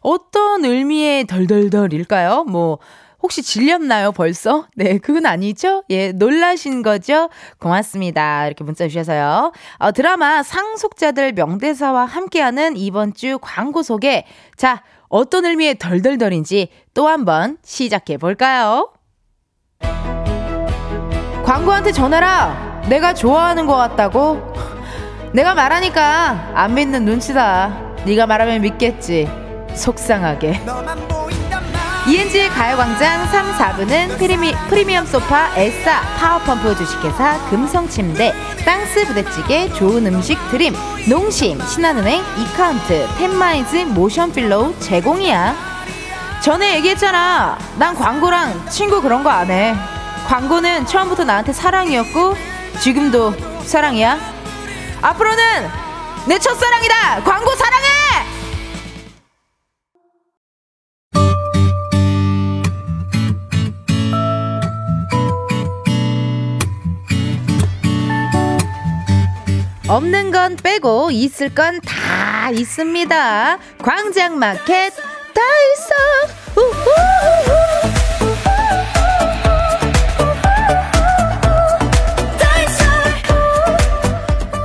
어떤 의미의 덜덜덜일까요? 뭐 혹시 질렸나요 벌써? 네, 그건 아니죠? 예, 놀라신 거죠? 고맙습니다. 이렇게 문자 주셔서요. 어, 드라마 상속자들 명대사와 함께하는 이번 주 광고 소개. 자, 어떤 의미의 덜덜덜인지 또 한번 시작해 볼까요? 광고한테 전해라. 내가 좋아하는 것 같다고? 내가 말하니까 안 믿는 눈치다. 네가 말하면 믿겠지. 속상하게. 이은지의 가요광장 삼, 사 부는 프리미, 프리미엄 소파, s 사 파워펌프 주식회사, 금성침대, 땅스 부대찌개, 좋은 음식 드림, 농심, 신한은행, 이카운트, 텐마이즈, 모션필로우 제공이야. 전에 얘기했잖아. 난 광고랑 친구 그런 거 안 해. 광고는 처음부터 나한테 사랑이었고 지금도 사랑이야. 앞으로는 내 첫사랑이다. 광고 사랑해. 없는 건 빼고 있을 건 다 있습니다. 광장마켓 다있어.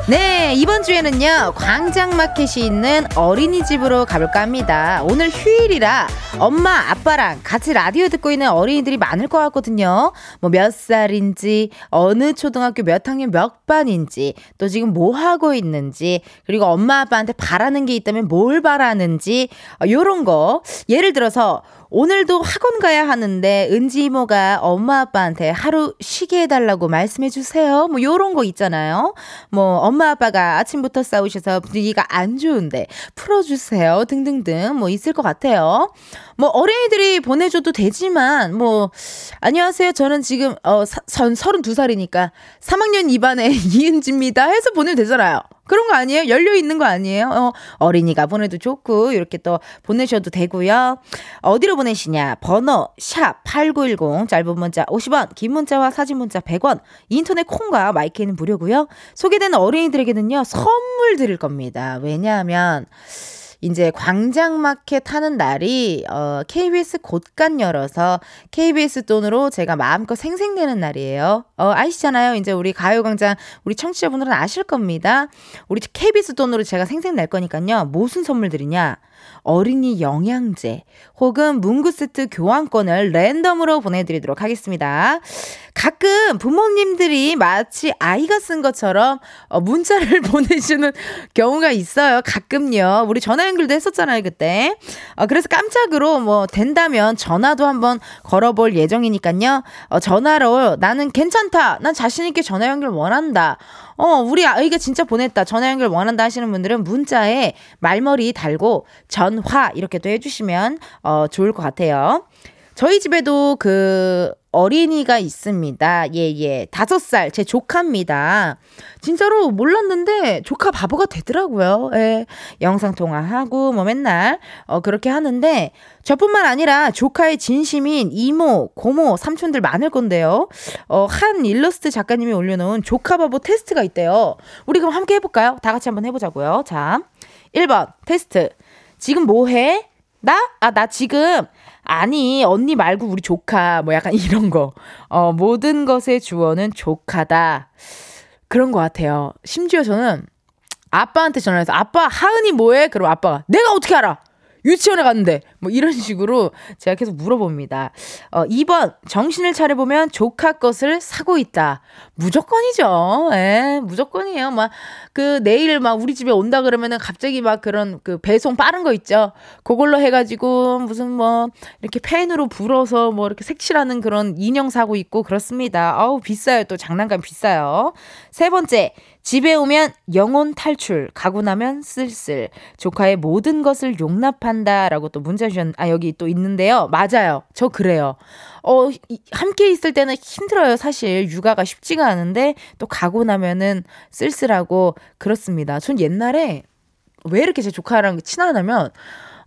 네, 이번 주에는요 광장마켓이 있는 어린이집으로 가볼까 합니다. 오늘 휴일이라 엄마 아빠랑 같이 라디오 듣고 있는 어린이들이 많을 것 같거든요. 뭐 몇 살인지, 어느 초등학교 몇 학년 몇 반인지, 또 지금 뭐 하고 있는지, 그리고 엄마 아빠한테 바라는 게 있다면 뭘 바라는지, 요런 거. 예를 들어서 오늘도 학원 가야 하는데 은지 이모가 엄마 아빠한테 하루 쉬게 해달라고 말씀해 주세요. 뭐 요런 거 있잖아요. 뭐 엄마 아빠가 아침부터 싸우셔서 분위기가 안 좋은데 풀어주세요 등등등 뭐 있을 것 같아요. 뭐 어린이들이 보내줘도 되지만 뭐 안녕하세요 저는 지금 어, 사, 전 서른두 살이니까 삼 학년 이 반의 이은지입니다 해서 보내면 되잖아요. 그런 거 아니에요? 열려 있는 거 아니에요? 어, 어린이가 보내도 좋고 이렇게 또 보내셔도 되고요. 어디로 보내시냐? 번호 샵 팔구일공, 짧은 문자 오십 원, 긴 문자와 사진 문자 백 원, 인터넷 콩과 마이크는 무료고요. 소개된 어린이들에게는요 선물 드릴 겁니다. 왜냐하면 이제 광장마켓 하는 날이 어, 케이비에스 곳간 열어서 케이비에스 돈으로 제가 마음껏 생생내는 날이에요. 어, 아시잖아요. 이제 우리 가요광장 우리 청취자분들은 아실 겁니다. 우리 케이비에스 돈으로 제가 생생낼 거니까요. 무슨 선물 드리냐? 어린이 영양제 혹은 문구세트 교환권을 랜덤으로 보내드리도록 하겠습니다. 가끔 부모님들이 마치 아이가 쓴 것처럼 문자를 보내주는 경우가 있어요. 가끔요. 우리 전화 연결도 했었잖아요 그때. 그래서 깜짝으로 뭐 된다면 전화도 한번 걸어볼 예정이니까요. 전화로 나는 괜찮다, 난 자신있게 전화 연결 원한다, 어, 우리 아이가 진짜 보냈다, 전화 연결 원한다 하시는 분들은 문자에 말머리 달고 전화 이렇게 또 해주시면 어, 좋을 것 같아요. 저희 집에도 그 어린이가 있습니다. 예예. 다섯 살 제 조카입니다. 진짜로 몰랐는데 조카 바보가 되더라고요. 예. 영상통화하고 뭐 맨날 어, 그렇게 하는데 저뿐만 아니라 조카의 진심인 이모, 고모, 삼촌들 많을 건데요. 어, 한 일러스트 작가님이 올려놓은 조카 바보 테스트가 있대요. 우리 그럼 함께 해볼까요? 다 같이 한번 해보자고요. 자, 일 번 테스트. 지금 뭐해? 나? 아, 나 지금 아니 언니 말고 우리 조카 뭐 약간 이런 거. 어, 모든 것의 주어는 조카다. 그런 것 같아요. 심지어 저는 아빠한테 전화해서 아빠 하은이 뭐해? 그럼 아빠가 내가 어떻게 알아? 유치원에 갔는데 뭐 이런 식으로 제가 계속 물어봅니다. 어, 이 번 정신을 차려보면 조카 것을 사고 있다. 무조건이죠. 예, 무조건이에요. 막 그 내일 막 우리 집에 온다 그러면은 갑자기 막 그런 그 배송 빠른 거 있죠. 그걸로 해가지고 무슨 뭐 이렇게 펜으로 불어서 뭐 이렇게 색칠하는 그런 인형 사고 있고 그렇습니다. 아우 비싸요. 또 장난감 비싸요. 세 번째. 집에 오면 영혼 탈출, 가고 나면 쓸쓸, 조카의 모든 것을 용납한다 라고 또 문자 주셨, 아 여기 또 있는데요. 맞아요. 저 그래요. 어, 이, 함께 있을 때는 힘들어요. 사실 육아가 쉽지가 않은데 또 가고 나면은 쓸쓸하고 그렇습니다. 전 옛날에 왜 이렇게 제 조카랑 친하냐면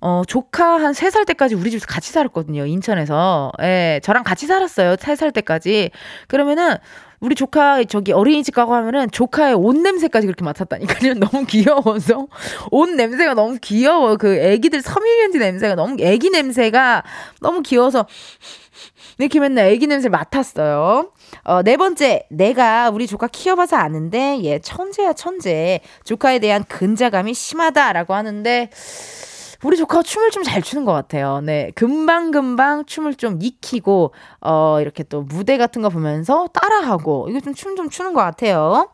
어, 조카 한 세 살 때까지 우리 집에서 같이 살았거든요. 인천에서. 예, 저랑 같이 살았어요. 세 살 때까지. 그러면은 우리 조카 저기 어린이집 가고 하면은 조카의 옷 냄새까지 그렇게 맡았다니까요. 너무 귀여워서. 옷 냄새가 너무 귀여워. 그 애기들 섬유유연제 냄새가 너무, 애기 냄새가 너무 귀여워서 이렇게 맨날 애기 냄새 맡았어요. 어, 네 번째, 내가 우리 조카 키워봐서 아는데 얘 천재야 천재. 조카에 대한 근자감이 심하다라고 하는데 우리 조카가 춤을 좀 잘 추는 것 같아요. 네, 금방금방 춤을 좀 익히고 어, 이렇게 또 무대 같은 거 보면서 따라하고 이거 좀 춤 좀 추는 것 같아요.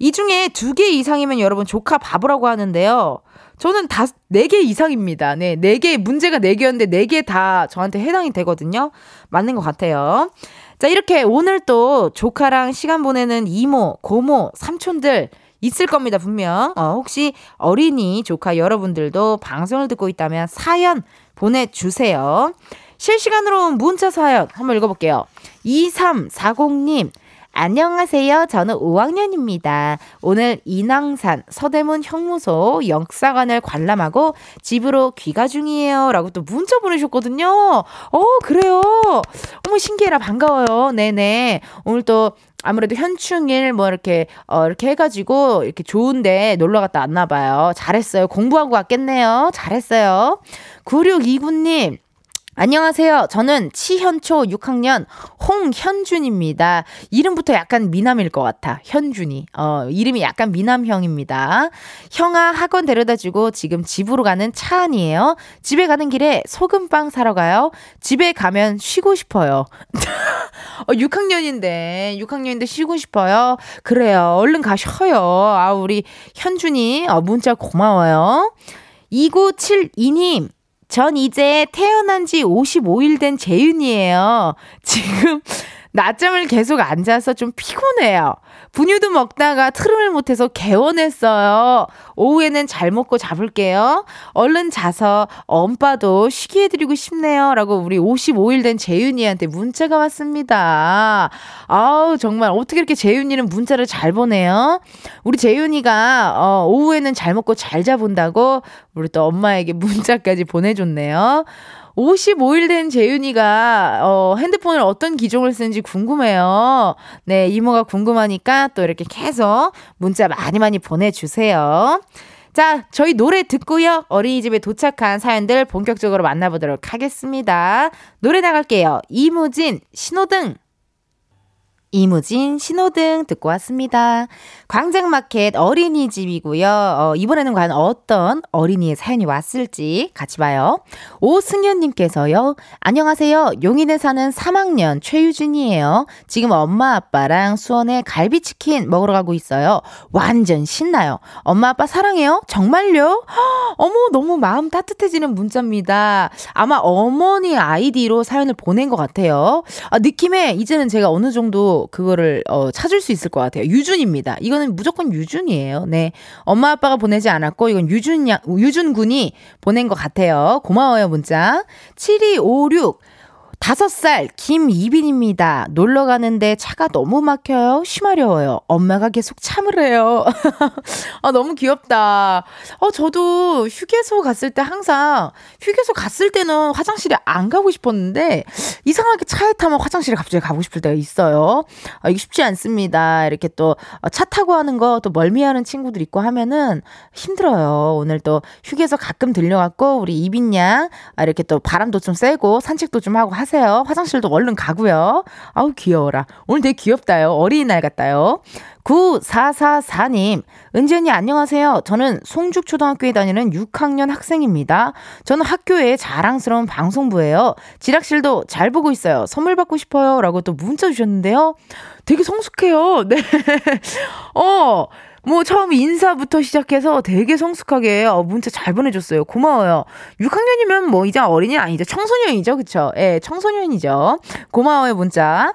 이 중에 두 개 이상이면 여러분 조카 바보라고 하는데요. 저는 다 네 개 이상입니다. 네, 네 개 문제가 네 개였는데 네 개 다 저한테 해당이 되거든요. 맞는 것 같아요. 자, 이렇게 오늘 또 조카랑 시간 보내는 이모, 고모, 삼촌들 있을 겁니다, 분명. 어, 혹시 어린이 조카 여러분들도 방송을 듣고 있다면 사연 보내주세요. 실시간으로 온 문자 사연 한번 읽어볼게요. 이삼사공님. 안녕하세요. 저는 오학년입니다. 오늘 인왕산 서대문 형무소 역사관을 관람하고 집으로 귀가 중이에요. 라고 또 문자 보내셨거든요. 어, 그래요. 어머, 신기해라. 반가워요. 네네. 오늘 또 아무래도 현충일 뭐 이렇게 어, 이렇게 해가지고 이렇게 좋은데 놀러 갔다 왔나 봐요. 잘했어요. 공부하고 왔겠네요. 잘했어요. 구육이구님. 안녕하세요. 저는 치현초 육학년 홍현준입니다. 이름부터 약간 미남일 것 같아. 현준이. 어, 이름이 약간 미남형입니다. 형아 학원 데려다주고 지금 집으로 가는 차 안이에요. 집에 가는 길에 소금빵 사러 가요. 집에 가면 쉬고 싶어요. 어, 육학년인데, 육학년인데 쉬고 싶어요. 그래요. 얼른 가셔요. 아, 우리 현준이 어, 문자 고마워요. 이구칠이님. 전 이제 태어난 지 오십오일 된 재윤이에요. 지금 낮잠을 계속 앉아서 좀 피곤해요. 분유도 먹다가 트름을 못해서 개원했어요. 오후에는 잘 먹고 잡을게요. 얼른 자서 엄빠도 쉬게 해드리고 싶네요. 라고 우리 오십오일 된 재윤이한테 문자가 왔습니다. 아우, 정말 어떻게 이렇게 재윤이는 문자를 잘 보내요? 우리 재윤이가 어, 오후에는 잘 먹고 잘 자본다고 우리 또 엄마에게 문자까지 보내줬네요. 오십오일 된 재윤이가 어, 핸드폰을 어떤 기종을 쓰는지 궁금해요. 네, 이모가 궁금하니까 또 이렇게 계속 문자 많이 많이 보내주세요. 자, 저희 노래 듣고요. 어린이집에 도착한 사연들 본격적으로 만나보도록 하겠습니다. 노래 나갈게요. 이무진, 신호등. 이무진, 신호등 듣고 왔습니다. 광장마켓 어린이집이고요. 어, 이번에는 과연 어떤 어린이의 사연이 왔을지 같이 봐요. 오승현님께서요. 안녕하세요. 용인에 사는 삼학년 최유진이에요. 지금 엄마 아빠랑 수원에 갈비치킨 먹으러 가고 있어요. 완전 신나요. 엄마 아빠 사랑해요. 정말요? 허, 어머, 너무 마음 따뜻해지는 문자입니다. 아마 어머니 아이디로 사연을 보낸 것 같아요. 아, 느낌에 이제는 제가 어느 정도 그거를 어, 찾을 수 있을 것 같아요. 유준입니다. 이거는 무조건 유준이에요. 네, 엄마 아빠가 보내지 않았고 이건 유준 양, 유준 군이 보낸 것 같아요. 고마워요, 문자. 칠이오육. 다섯살 김이빈입니다. 놀러 가는데 차가 너무 막혀요. 심하려워요. 엄마가 계속 참으래요. 아, 너무 귀엽다. 어, 저도 휴게소 갔을 때 항상 휴게소 갔을 때는 화장실에 안 가고 싶었는데 이상하게 차에 타면 화장실에 갑자기 가고 싶을 때가 있어요. 아, 이게 쉽지 않습니다. 이렇게 또 차 타고 하는 거 또 멀미하는 친구들 있고 하면은 힘들어요. 오늘 또 휴게소 가끔 들려갖고 우리 이빈 양 아, 이렇게 또 바람도 좀 쐬고 산책도 좀 하고 하세요. 화장실도 얼른 가고요. 아우, 귀여워라. 오늘 되게 귀엽다요. 어린이날 같다요. 구사사사님. 은지 언니 안녕하세요. 저는 송죽초등학교에 다니는 육학년 학생입니다. 저는 학교의 자랑스러운 방송부예요. 지락실도 잘 보고 있어요. 선물 받고 싶어요. 라고 또 문자 주셨는데요. 되게 성숙해요. 네. 어. 뭐 처음 인사부터 시작해서 되게 성숙하게 문자 잘 보내줬어요. 고마워요. 육학년이면 뭐 이제 어린이 아니죠. 청소년이죠. 그쵸? 예, 청소년이죠. 고마워요, 문자.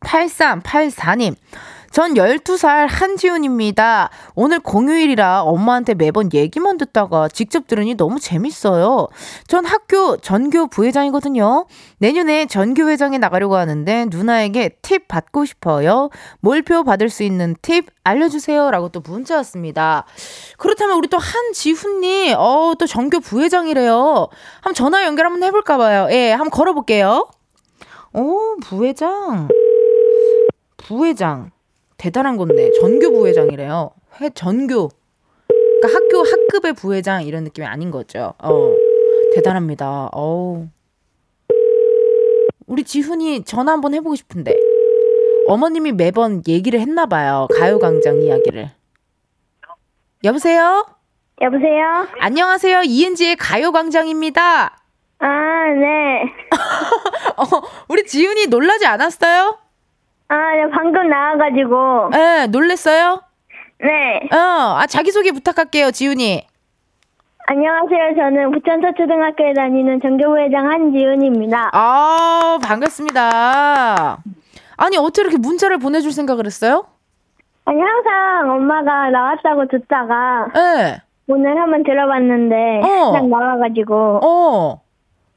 팔삼팔사님. 전 열두살 한지훈입니다. 오늘 공휴일이라 엄마한테 매번 얘기만 듣다가 직접 들으니 너무 재밌어요. 전 학교 전교 부회장이거든요. 내년에 전교 회장에 나가려고 하는데 누나에게 팁 받고 싶어요. 몰표 받을 수 있는 팁 알려주세요. 라고 또 문자 왔습니다. 그렇다면 우리 또 한지훈님, 어, 또 전교 부회장이래요. 한번 전화 연결 한번 해볼까 봐요. 예, 한번 걸어볼게요. 오, 부회장. 부회장. 대단한 건데 전교 부회장이래요. 회 전교 그러니까 학교 학급의 부회장 이런 느낌이 아닌 거죠. 어, 대단합니다. 어, 우리 지훈이 전화 한번 해보고 싶은데 어머님이 매번 얘기를 했나 봐요. 가요광장 이야기를. 여보세요. 여보세요. 안녕하세요. 이은지의 가요광장입니다. 아, 네. 어, 우리 지훈이 놀라지 않았어요? 아, 방금 나와가지고. 예, 놀랬어요? 네. 어, 아, 자기소개 부탁할게요, 지훈이. 안녕하세요. 저는 부천서초등학교에 다니는 정교부회장 한지은입니다. 아, 반갑습니다. 아니, 어떻게 이렇게 문자를 보내줄 생각을 했어요? 아니, 항상 엄마가 나왔다고 듣다가 네. 오늘 한번 들어봤는데 어. 그냥 나와가지고 어.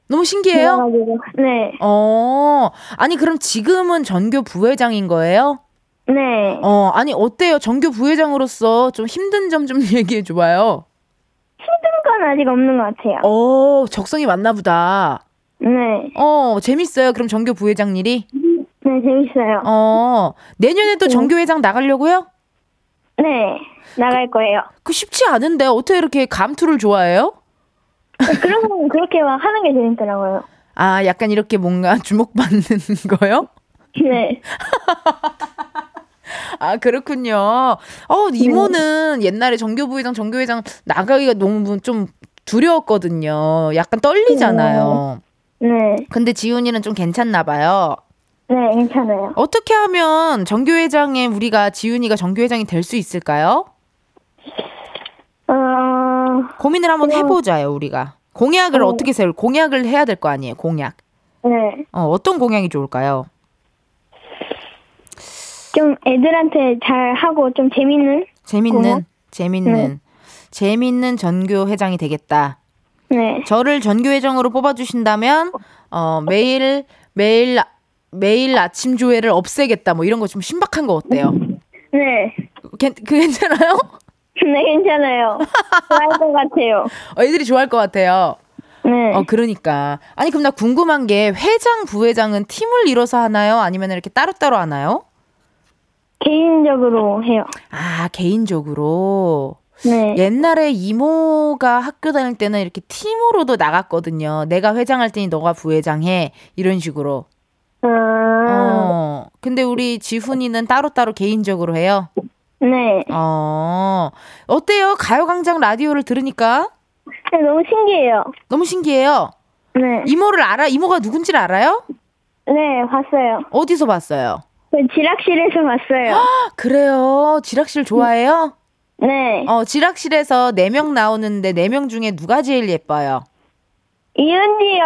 너무 신기해요? 나와가지고. 네. 어, 아니, 그럼 지금은 전교부회장인 거예요? 네. 어, 아니, 어때요? 전교부회장으로서 좀 힘든 점 좀 얘기해줘봐요. 힘든 건 아직 없는 것 같아요. 어, 적성이 맞나 보다. 네. 어, 재밌어요? 그럼 정교 부회장 일이? 네, 재밌어요. 어, 내년에 또 정교 회장 나가려고요? 네, 나갈 거예요. 그, 그 쉽지 않은데 어떻게 이렇게 감투를 좋아해요? 네, 그런 건 그렇게 막 하는 게 재밌더라고요. 아, 약간 이렇게 뭔가 주목받는 거요? 네. 아, 그렇군요. 어, 이모는 옛날에 정교부회장, 정교회장 나가기가 너무 좀 두려웠거든요. 약간 떨리잖아요. 네. 근데 지훈이는 좀 괜찮나 봐요. 네, 괜찮아요. 어떻게 하면 정교회장에 우리가 지훈이가 정교회장이 될 수 있을까요? 어... 고민을 한번 그냥... 해보자요, 우리가. 공약을 네. 어떻게 세울, 공약을 해야 될 거 아니에요, 공약. 네. 어, 어떤 공약이 좋을까요? 좀 애들한테 잘하고 좀 재밌는 재밌는 공연? 재밌는 네. 재밌는 전교회장이 되겠다. 네. 저를 전교회장으로 뽑아주신다면 어, 매일 매일 매일 아침 조회를 없애겠다. 뭐 이런 거 좀 신박한 거 어때요? 네. 괜 그 괜찮아요? 네, 괜찮아요. 좋아할 것 같아요. 어, 애들이 좋아할 것 같아요. 네. 어, 그러니까 아니 그럼 나 궁금한 게 회장 부회장은 팀을 이뤄서 하나요? 아니면 이렇게 따로따로 하나요? 개인적으로 해요. 아, 개인적으로. 네. 옛날에 이모가 학교 다닐 때는 이렇게 팀으로도 나갔거든요. 내가 회장할 테니 너가 부회장해. 이런 식으로. 아. 어. 근데 우리 지훈이는 따로따로 개인적으로 해요? 네. 어. 어때요? 가요광장 라디오를 들으니까? 네, 너무 신기해요. 너무 신기해요? 네. 이모를 알아? 이모가 누군지를 알아요? 네, 봤어요. 어디서 봤어요? 지락실에서 봤어요. 아, 그래요? 지락실 좋아해요? 네. 어, 지락실에서 네 명 나오는데 네 명 중에 누가 제일 예뻐요? 이은지요.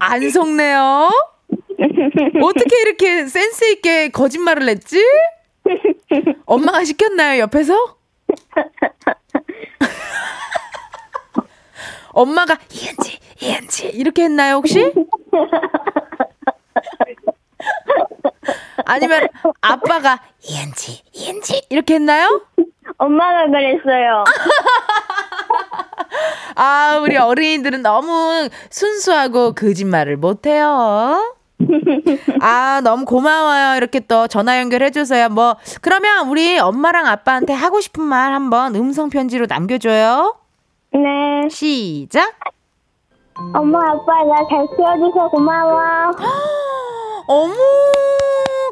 안 속네요. 어떻게 이렇게 센스 있게 거짓말을 했지? 엄마가 시켰나요, 옆에서? 엄마가 이은지, 이은지 이렇게 했나요, 혹시? 아니면 아빠가 이은지 이은지 이렇게 했나요? 엄마가 그랬어요. 아, 우리 어린이들은 너무 순수하고 거짓말을 못해요. 아, 너무 고마워요. 이렇게 또 전화 연결해줘서요. 뭐 그러면 우리 엄마랑 아빠한테 하고 싶은 말 한번 음성 편지로 남겨줘요. 네. 시작. 엄마 아빠 나 잘 키워줘서 고마워. 어머,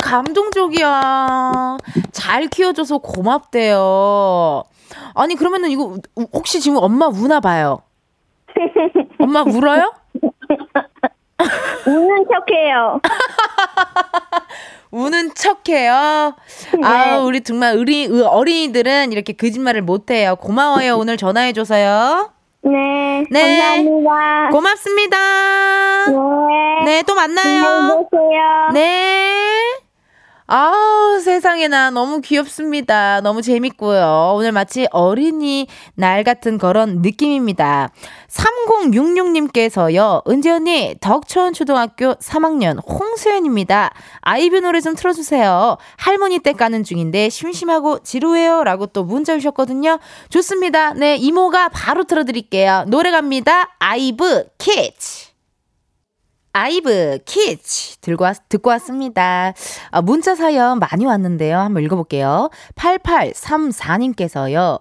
감동적이야. 잘 키워줘서 고맙대요. 아니, 그러면은 이거 혹시 지금 엄마 우나 봐요? 엄마 울어요? 우는 척해요. 우는 척해요. 네. 아, 우리 정말 어린, 어린이들은 이렇게 거짓말을 못해요. 고마워요. 오늘 전화해줘서요. 네, 네, 감사합니다. 고맙습니다. 네, 네, 또 만나요. 네. 아우, 세상에나 너무 귀엽습니다. 너무 재밌고요. 오늘 마치 어린이 날 같은 그런 느낌입니다. 삼공육육 님께서요. 은지 언니, 덕천 초등학교 삼 학년 홍수연입니다. 아이비 노래 좀 틀어주세요. 할머니 댁 가는 중인데 심심하고 지루해요. 라고 또 문자 주셨거든요. 좋습니다. 네, 이모가 바로 틀어드릴게요. 노래 갑니다. 아이브 키치. 아이브 키치 들고 왔, 듣고 왔습니다. 아, 문자 사연 많이 왔는데요. 한번 읽어볼게요. 팔팔삼사 님께서요.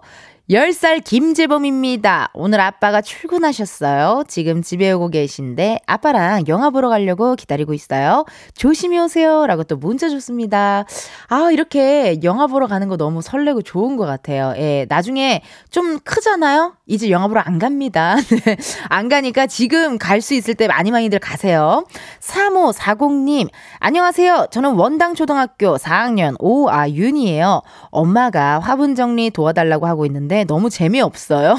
열 살 김재범입니다. 오늘 아빠가 출근하셨어요. 지금 집에 오고 계신데 아빠랑 영화 보러 가려고 기다리고 있어요. 조심히 오세요. 라고 또 문자 줬습니다. 아, 이렇게 영화 보러 가는 거 너무 설레고 좋은 것 같아요. 예, 나중에 좀 크잖아요. 이제 영화 보러 안 갑니다. 안 가니까 지금 갈 수 있을 때 많이 많이들 가세요. 삼오사공님, 안녕하세요. 저는 원당초등학교 사 학년 오아윤이에요. 엄마가 화분 정리 도와달라고 하고 있는데 너무 재미없어요.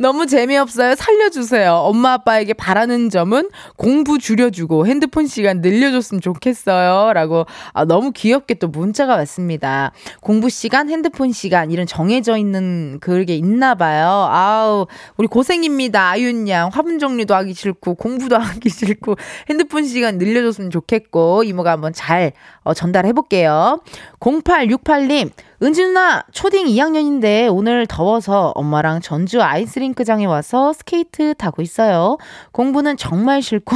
너무 재미없어요. 살려주세요. 엄마 아빠에게 바라는 점은 공부 줄여주고 핸드폰 시간 늘려줬으면 좋겠어요. 라고 아, 너무 귀엽게 또 문자가 왔습니다. 공부 시간, 핸드폰 시간 이런 정해져 있는 그게 있나 봐요. 아우, 우리 고생입니다. 아윤 양. 화분 정리도 하기 싫고 공부도 하기 싫고 핸드폰 시간 늘려줬으면 좋겠고 이모가 한번 잘 어, 전달해볼게요. 공팔육팔님. 은지 누나 초딩 이 학년인데 오늘 더워서 엄마랑 전주 아이스링크장에 와서 스케이트 타고 있어요. 공부는 정말 싫고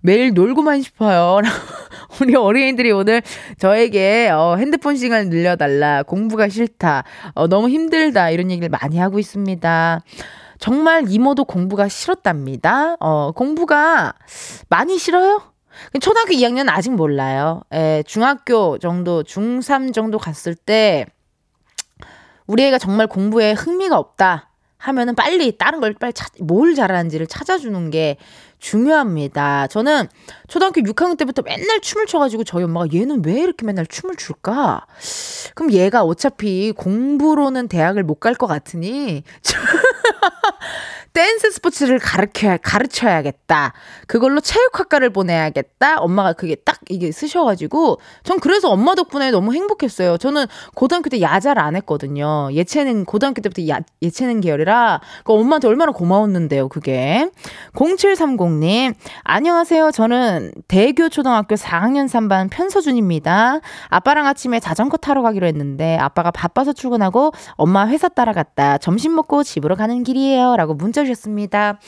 매일 놀고만 싶어요. 우리 어린이들이 오늘 저에게 어, 핸드폰 시간을 늘려달라, 공부가 싫다, 어, 너무 힘들다 이런 얘기를 많이 하고 있습니다. 정말 이모도 공부가 싫었답니다. 어, 공부가 많이 싫어요? 초등학교 이 학년은 아직 몰라요. 에, 중학교 정도, 중삼 정도 갔을 때 우리 애가 정말 공부에 흥미가 없다 하면은 빨리 다른 걸 빨리 찾, 뭘 잘하는지를 찾아주는 게 중요합니다. 저는 초등학교 육 학년 때부터 맨날 춤을 춰가지고 저희 엄마가 얘는 왜 이렇게 맨날 춤을 출까? 그럼 얘가 어차피 공부로는 대학을 못 갈 것 같으니 댄스 스포츠를 가르쳐야, 가르쳐야겠다. 그걸로 체육학과를 보내야겠다. 엄마가 그게 딱 이게 쓰셔가지고 전 그래서 엄마 덕분에 너무 행복했어요. 저는 고등학교 때 야자를 안 했거든요. 예체능 고등학교 때부터 야, 예체능 계열이라 그러니까 엄마한테 얼마나 고마웠는데요. 그게 공칠삼공님 안녕하세요. 저는 대교 초등학교 사 학년 삼 반 편서준입니다. 아빠랑 아침에 자전거 타러 가기로 했는데 아빠가 바빠서 출근하고 엄마 회사 따라갔다. 점심 먹고 집으로 가는 길이에요. 라고 문자 주셨습니다.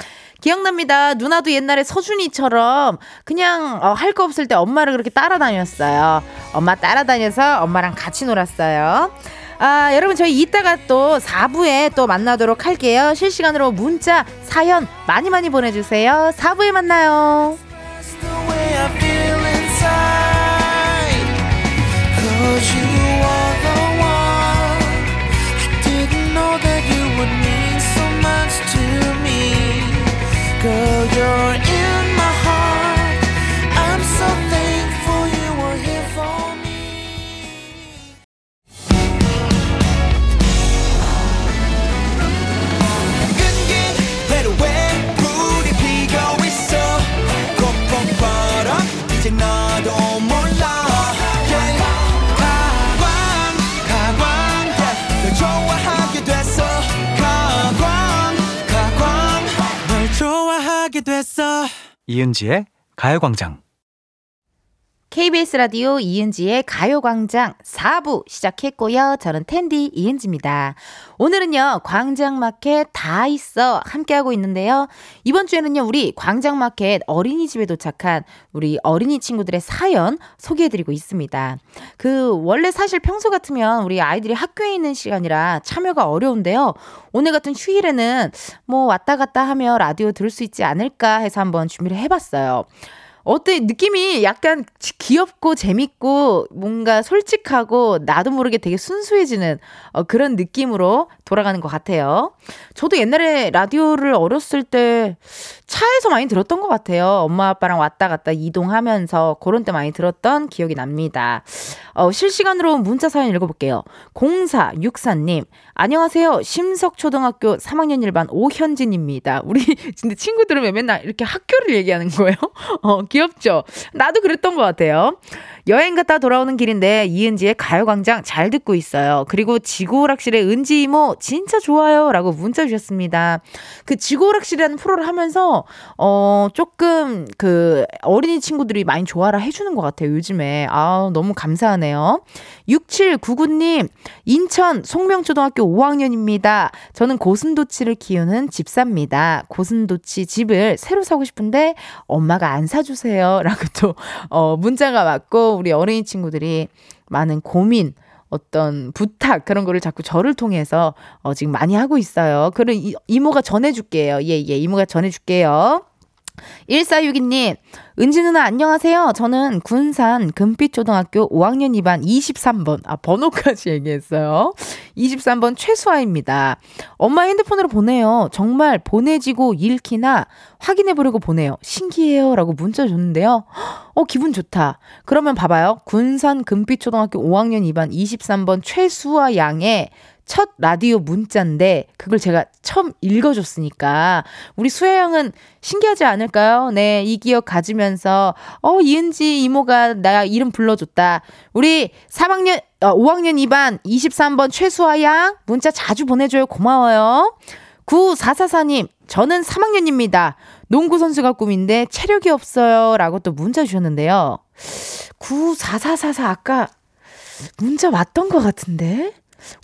기억납니다. 누나도 옛날에 서준이처럼 그냥 어, 할 거 없을 때 엄마를 그렇게 따라다녔어요. 엄마 따라다녀서 엄마랑 같이 놀았어요. 아, 여러분 저희 이따가 또 사 부에 또 만나도록 할게요. 실시간으로 문자, 사연 많이 많이 보내주세요. 사 부에 만나요. Girl, you're in my heart. I'm so thankful you were here for me. 근긴 배로 왜 불이 피고 있어 꽁꽁바람 이제 나도 몰라 yeah. 가광 가광 널 좋아하게 됐어 가광 가광 널 좋아 됐어. 이은지의 가요광장 케이비에스 라디오 이은지의 가요광장 사 부 시작했고요. 저는 텐디 이은지입니다. 오늘은요. 광장마켓 다있어 함께하고 있는데요. 이번 주에는요. 우리 광장마켓 어린이집에 도착한 우리 어린이 친구들의 사연 소개해드리고 있습니다. 그 원래 사실 평소 같으면 우리 아이들이 학교에 있는 시간이라 참여가 어려운데요. 오늘 같은 휴일에는 뭐 왔다 갔다 하며 라디오 들을 수 있지 않을까 해서 한번 준비를 해봤어요. 어때? 느낌이 약간 귀엽고 재밌고 뭔가 솔직하고 나도 모르게 되게 순수해지는 그런 느낌으로 돌아가는 것 같아요. 저도 옛날에 라디오를 어렸을 때 차에서 많이 들었던 것 같아요. 엄마 아빠랑 왔다 갔다 이동하면서 그런 때 많이 들었던 기억이 납니다. 어, 실시간으로 문자 사연 읽어볼게요. 공사육사님 안녕하세요. 심석초등학교 삼 학년 일 반 오현진입니다. 우리 근데 친구들은 왜 맨날 이렇게 학교를 얘기하는 거예요? 어, 귀엽죠? 나도 그랬던 것 같아요. 여행 갔다 돌아오는 길인데 이은지의 가요광장 잘 듣고 있어요. 그리고 지구오락실의 은지 이모 진짜 좋아요. 라고 문자 주셨습니다. 그 지구오락실이라는 프로를 하면서 어, 조금 그 어린이 친구들이 많이 좋아라 해주는 것 같아요. 요즘에. 아, 너무 감사하네요. 육칠구구님 인천 송명초등학교 오 학년입니다. 저는 고슴도치를 키우는 집사입니다. 고슴도치 집을 새로 사고 싶은데 엄마가 안 사주세요. 라고 또 어, 문자가 왔고 우리 어린이 친구들이 많은 고민 어떤 부탁 그런 거를 자꾸 저를 통해서 어, 지금 많이 하고 있어요. 그럼 이, 이모가 전해줄게요. 예, 예, 이모가 전해줄게요. 일사육이 님, 은지 누나 안녕하세요. 저는 군산 금빛초등학교 오 학년 이 반 이십삼 번, 아 번호까지 얘기했어요. 이십삼 번 최수아입니다. 엄마 핸드폰으로 보내요. 정말 보내지고 읽기나 확인해보려고 보내요. 신기해요 라고 문자 줬는데요. 어 기분 좋다. 그러면 봐봐요. 군산 금빛초등학교 오 학년 이 반 이십삼 번 최수아 양의 첫 라디오 문자인데 그걸 제가 처음 읽어줬으니까 우리 수혜양은 신기하지 않을까요? 네, 이 기억 가지면서 어 이은지 이모가 나 이름 불러줬다. 우리 삼 학년 어, 오 학년 이 반 이십삼 번 최수아 양 문자 자주 보내줘요. 고마워요. 구사사사 님, 저는 삼 학년입니다. 농구선수가 꿈인데 체력이 없어요 라고 또 문자 주셨는데요. 구사사사사 아까 문자 왔던 것 같은데?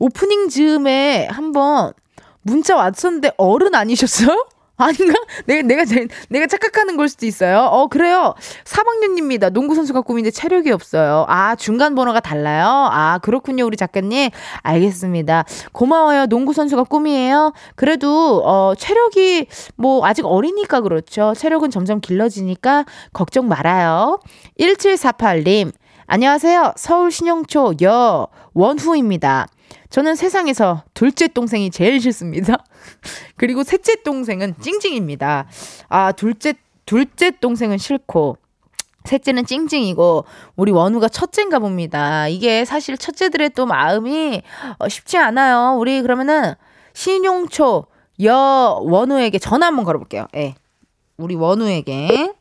오프닝 즈음에 한번 문자 왔었는데 어른 아니셨어요? 아닌가? 내가, 내가, 내가 착각하는 걸 수도 있어요. 어, 그래요. 삼 학년입니다. 농구선수가 꿈인데 체력이 없어요. 아, 중간 번호가 달라요? 아, 그렇군요. 우리 작가님. 알겠습니다. 고마워요. 농구선수가 꿈이에요. 그래도, 어, 체력이 뭐, 아직 어리니까 그렇죠. 체력은 점점 길러지니까 걱정 말아요. 일칠사팔 님. 안녕하세요. 서울 신영초 여 원후입니다. 저는 세상에서 둘째 동생이 제일 싫습니다. 그리고 셋째 동생은 찡찡입니다. 아, 둘째, 둘째 동생은 싫고, 셋째는 찡찡이고, 우리 원우가 첫째인가 봅니다. 이게 사실 첫째들의 또 마음이 쉽지 않아요. 우리 그러면은 신용초 여 원우에게 전화 한번 걸어볼게요. 예. 우리 원우에게.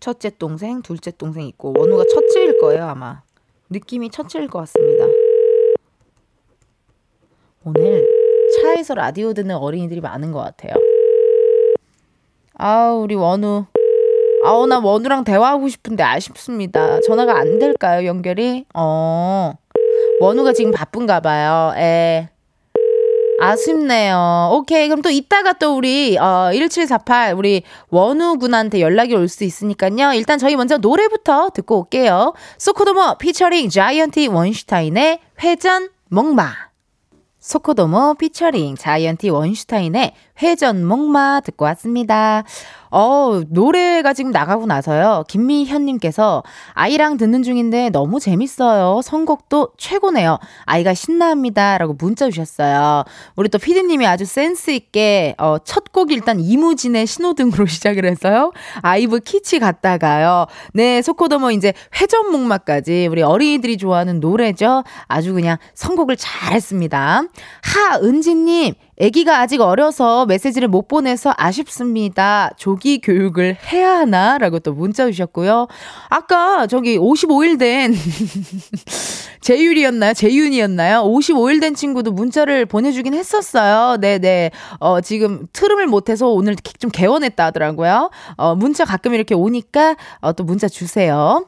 첫째 동생, 둘째 동생 있고, 원우가 첫째일 거예요, 아마. 느낌이 첫째일 것 같습니다. 오늘 차에서 라디오 듣는 어린이들이 많은 것 같아요. 아우 우리 원우, 아우 나 원우랑 대화하고 싶은데 아쉽습니다. 전화가 안 될까요, 연결이? 어, 원우가 지금 바쁜가 봐요. 에, 아쉽네요. 오케이, 그럼 또 이따가 또 우리 어, 일칠사팔 우리 원우 군한테 연락이 올 수 있으니까요. 일단 저희 먼저 노래부터 듣고 올게요. 소코도모 피처링 자이언티 원슈타인의 회전 목마. 소코도모 피처링 자이언티 원슈타인의 회전 목마 듣고 왔습니다. 어, 노래가 지금 나가고 나서요. 김미현님께서 아이랑 듣는 중인데 너무 재밌어요. 선곡도 최고네요. 아이가 신나합니다. 라고 문자 주셨어요. 우리 또 피디님이 아주 센스 있게 어, 첫 곡이 일단 이무진의 신호등으로 시작을 해서요. 아이브 키치 갔다가요. 네, 소코도모 이제 회전목마까지 우리 어린이들이 좋아하는 노래죠. 아주 그냥 선곡을 잘했습니다. 하은지님. 아기가 아직 어려서 메시지를 못 보내서 아쉽습니다. 조기 교육을 해야 하나? 라고 또 문자 주셨고요. 아까 저기 오십오 일 된 제율이었나요? 제윤이었나요? 오십오 일 된 친구도 문자를 보내주긴 했었어요. 네네. 어, 지금 트름을 못해서 오늘 좀 개원했다 하더라고요. 어, 문자 가끔 이렇게 오니까 어, 또 문자 주세요.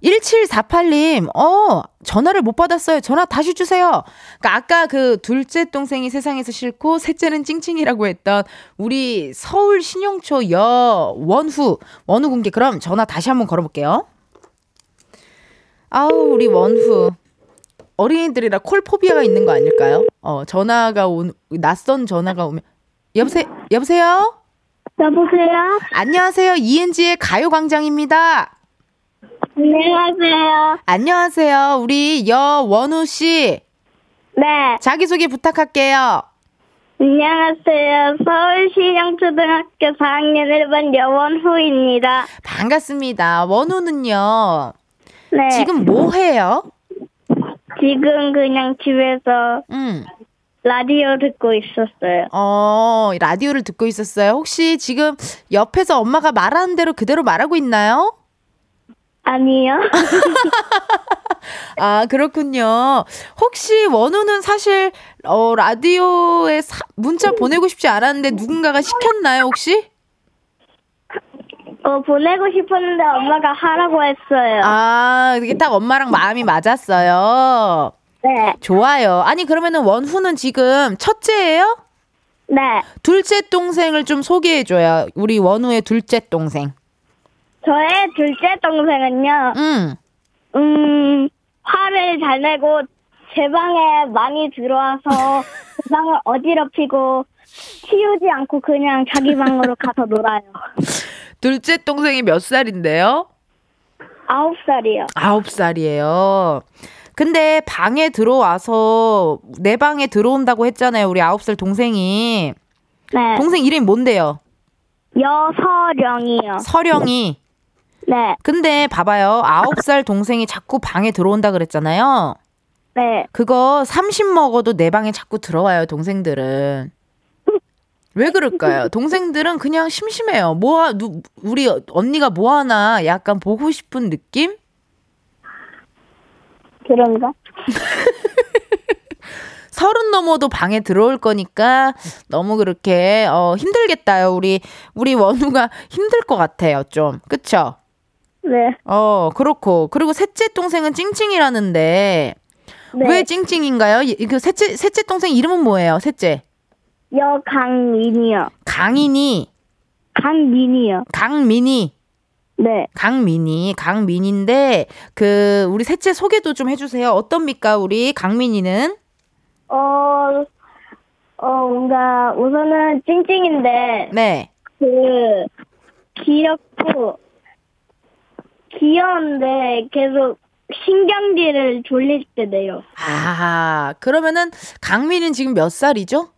일칠사팔 님, 어, 전화를 못 받았어요. 전화 다시 주세요. 그러니까 아까 그 둘째 동생이 세상에서 싫고 셋째는 찡찡이라고 했던 우리 서울 신용초 여 원후, 원후 군께 그럼 전화 다시 한번 걸어볼게요. 아우, 우리 원후. 어린이들이라 콜포비아가 있는 거 아닐까요? 어, 전화가 온, 낯선 전화가 오면. 여보세요? 여보세요? 여보세요? 안녕하세요. 이은지의 가요광장입니다. 안녕하세요. 안녕하세요. 우리 여원우 씨. 네. 자기소개 부탁할게요. 안녕하세요. 서울시영초등학교 사 학년 일 반 여원후입니다. 반갑습니다. 원우는요. 네. 지금 뭐 해요? 지금 그냥 집에서 음. 라디오 듣고 있었어요. 어, 라디오를 듣고 있었어요. 혹시 지금 옆에서 엄마가 말하는 대로 그대로 말하고 있나요? 아니요. 아, 그렇군요. 혹시 원우는 사실 어, 라디오에 사, 문자 보내고 싶지 않았는데 누군가가 시켰나요, 혹시? 어, 보내고 싶었는데 엄마가 하라고 했어요. 아, 이게 딱 엄마랑 마음이 맞았어요. 네. 좋아요. 아니, 그러면은 원후는 지금 첫째예요? 네. 둘째 동생을 좀 소개해줘요. 우리 원우의 둘째 동생. 저의 둘째 동생은요. 음. 음, 화를 잘 내고 제 방에 많이 들어와서 제 방을 어지럽히고 치우지 않고 그냥 자기 방으로 가서 놀아요. 둘째 동생이 몇 살인데요? 아홉 살이요. 아홉 살이에요. 근데 방에 들어와서 내 방에 들어온다고 했잖아요. 우리 아홉 살 동생이. 네. 동생 이름이 뭔데요? 여서령이요. 서령이. 네. 근데 봐봐요. 아홉 살 동생이 자꾸 방에 들어온다 그랬잖아요. 네. 그거 서른 먹어도 내 방에 자꾸 들어와요, 동생들은. 왜 그럴까요? 동생들은 그냥 심심해요. 뭐, 누, 우리 언니가 뭐 하나 약간 보고 싶은 느낌? 그런가? 서른 넘어도 방에 들어올 거니까 너무 그렇게 어, 힘들겠다요. 우리 우리 원우가 힘들 것 같아요. 좀. 그쵸? 네. 어, 그렇고. 그리고 셋째 동생은 찡찡이라는데 네. 왜 찡찡인가요? 그 셋째, 셋째 동생 이름은 뭐예요? 셋째. 여강민이요. 강인이. 강민이요. 강민이. 네. 강민이. 강민인데 그 우리 셋째 소개도 좀 해주세요. 어떻습니까? 우리 강민이는? 어, 어 뭔가 우선은 찡찡인데 네. 그 귀엽고 귀여운데 계속 신경질을 졸릴 때 내요. 아, 그러면은 강민이는 지금 몇 살이죠?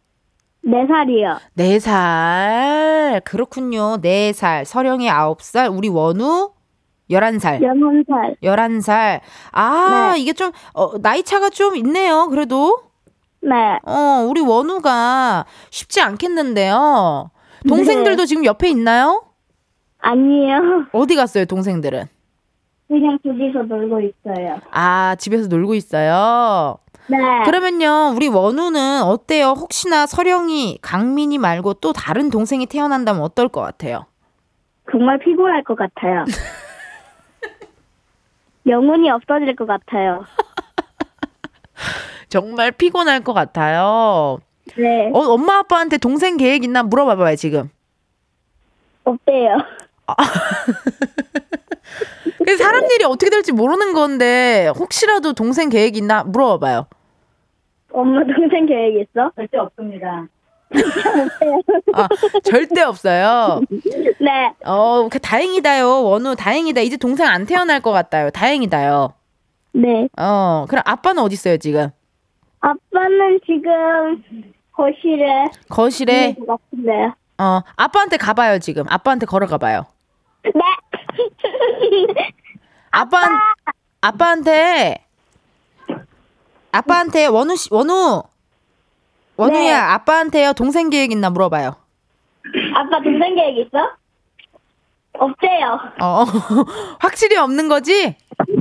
네 살이요. 네 살. 그렇군요. 네 살. 서령이 아홉 살. 우리 원우 열한 살. 열한 살. 열한 살. 아, 네. 이게 좀 어, 나이 차가 좀 있네요. 그래도. 네. 어, 우리 원우가 쉽지 않겠는데요. 동생들도 네. 지금 옆에 있나요? 아니요. 어디 갔어요, 동생들은? 그냥 집에서 놀고 있어요. 아, 집에서 놀고 있어요. 네. 그러면요, 우리 원우는 어때요? 혹시나 서령이, 강민이 말고 또 다른 동생이 태어난다면 어떨 것 같아요? 정말 피곤할 것 같아요. 영혼이 없어질 것 같아요. 정말 피곤할 것 같아요. 네. 어, 엄마 아빠한테 동생 계획 있나 물어봐봐요, 지금. 없대요. 아. 그래서 사람 일이 어떻게 될지 모르는 건데 혹시라도 동생 계획 있나 물어봐봐요. 엄마 동생 계획 있어? 절대 없습니다. 아, 절대 없어요. 네. 어, 다행이다요. 원우 다행이다. 이제 동생 안 태어날 것 같아요. 다행이다요. 네. 어, 그럼 아빠는 어디 있어요 지금? 아빠는 지금 거실에. 거실에. 네. 어, 아빠한테 가봐요 지금. 아빠한테 걸어가봐요. 네. 아빠, 아빠 아빠한테 아빠한테 원우 씨 원우 원우야 네. 아빠한테요 동생 계획 있나 물어봐요. 아빠 동생 계획 있어? 없대요. 어, 확실히 없는 거지?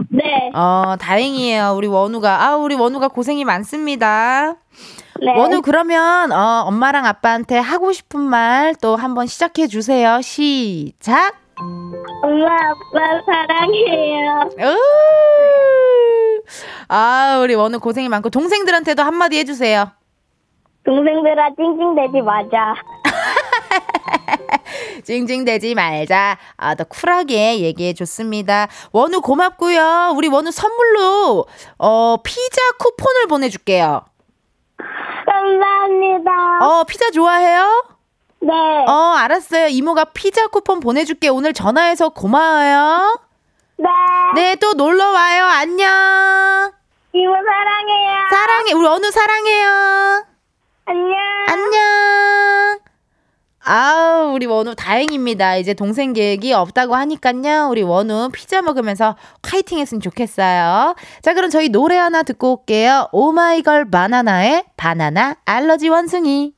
네. 어, 다행이에요. 우리 원우가 아 우리 원우가 고생이 많습니다. 네. 원우 그러면 어, 엄마랑 아빠한테 하고 싶은 말 또 한번 시작해 주세요. 시작. 엄마 아빠 사랑해요. 아 우리 원우 고생이 많고 동생들한테도 한마디 해주세요. 동생들아 찡찡대지 마자. 찡찡대지 말자. 아, 더 쿨하게 얘기해줬습니다. 원우 고맙고요. 우리 원우 선물로 어, 피자 쿠폰을 보내줄게요. 감사합니다. 어 피자 좋아해요? 네. 어, 알았어요. 이모가 피자 쿠폰 보내줄게. 오늘 전화해서 고마워요. 네. 네, 또 놀러와요. 안녕. 이모 사랑해요. 사랑해. 우리 원우 사랑해요. 안녕. 안녕. 아우, 우리 원우 다행입니다. 이제 동생 계획이 없다고 하니까요. 우리 원우 피자 먹으면서 화이팅 했으면 좋겠어요. 자, 그럼 저희 노래 하나 듣고 올게요. 오마이걸 바나나의 바나나 알러지 원숭이.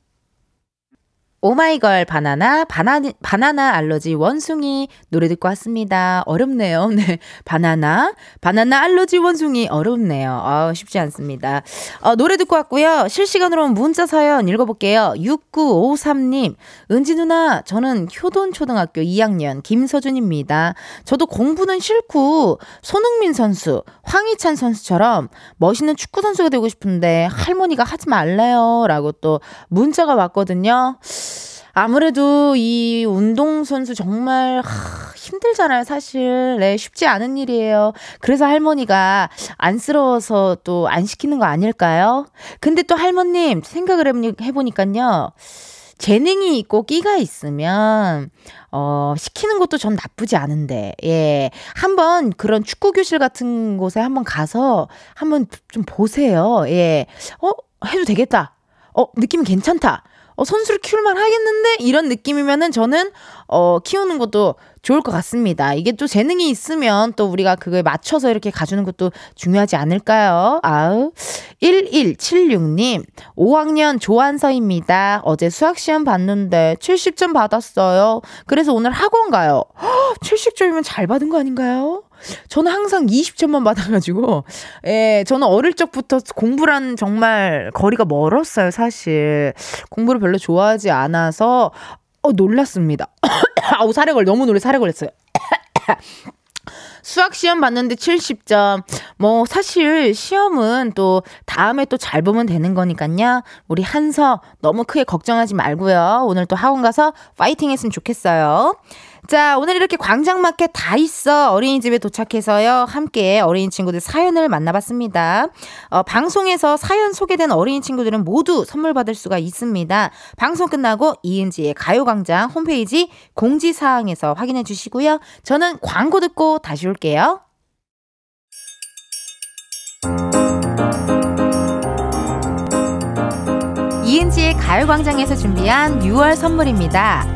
오마이걸 바나나, 바나나, 바나나 알러지 원숭이 노래 듣고 왔습니다. 어렵네요. 네. 바나나, 바나나 알러지 원숭이 어렵네요. 아, 쉽지 않습니다. 어, 노래 듣고 왔고요. 실시간으로 문자 사연 읽어볼게요. 육구오삼 님, 은지 누나, 저는 효돈초등학교 이 학년 김서준입니다. 저도 공부는 싫고 손흥민 선수, 황희찬 선수처럼 멋있는 축구 선수가 되고 싶은데 할머니가 하지 말래요. 라고 또 문자가 왔거든요. 아무래도 이 운동선수 정말 하, 힘들잖아요. 사실 네, 쉽지 않은 일이에요. 그래서 할머니가 안쓰러워서 또 안 시키는 거 아닐까요? 근데 또 할머님 생각을 해보니까요. 재능이 있고 끼가 있으면 어, 시키는 것도 전 나쁘지 않은데, 예. 한번 그런 축구 교실 같은 곳에 한번 가서 한번 좀 보세요. 예. 어, 해도 되겠다. 어, 느낌이 괜찮다. 어, 선수를 키울만 하겠는데? 이런 느낌이면은 저는, 어, 키우는 것도 좋을 것 같습니다. 이게 또 재능이 있으면 또 우리가 그거에 맞춰서 이렇게 가주는 것도 중요하지 않을까요? 아우. 일일칠육 님, 오 학년 조한서입니다. 어제 수학시험 봤는데 칠십 점 받았어요. 그래서 오늘 학원 가요. 허, 칠십 점이면 잘 받은 거 아닌가요? 저는 항상 이십 점만 받아가지고, 예, 저는 어릴 적부터 공부란 정말 거리가 멀었어요, 사실. 공부를 별로 좋아하지 않아서, 어, 놀랐습니다. 아우, 사례 걸, 너무 놀래, 사례 걸렸어요. 수학 시험 봤는데 칠십 점. 뭐, 사실 시험은 또 다음에 또 잘 보면 되는 거니까요. 우리 한서 너무 크게 걱정하지 말고요. 오늘 또 학원 가서 파이팅 했으면 좋겠어요. 자, 오늘 이렇게 광장마켓 다있어 어린이집에 도착해서요. 함께 어린이 친구들 사연을 만나봤습니다. 어, 방송에서 사연 소개된 어린이 친구들은 모두 선물 받을 수가 있습니다. 방송 끝나고 이은지의 가요광장 홈페이지 공지사항에서 확인해 주시고요. 저는 광고 듣고 다시 올게요. 이은지의 가요광장에서 준비한 유월 선물입니다.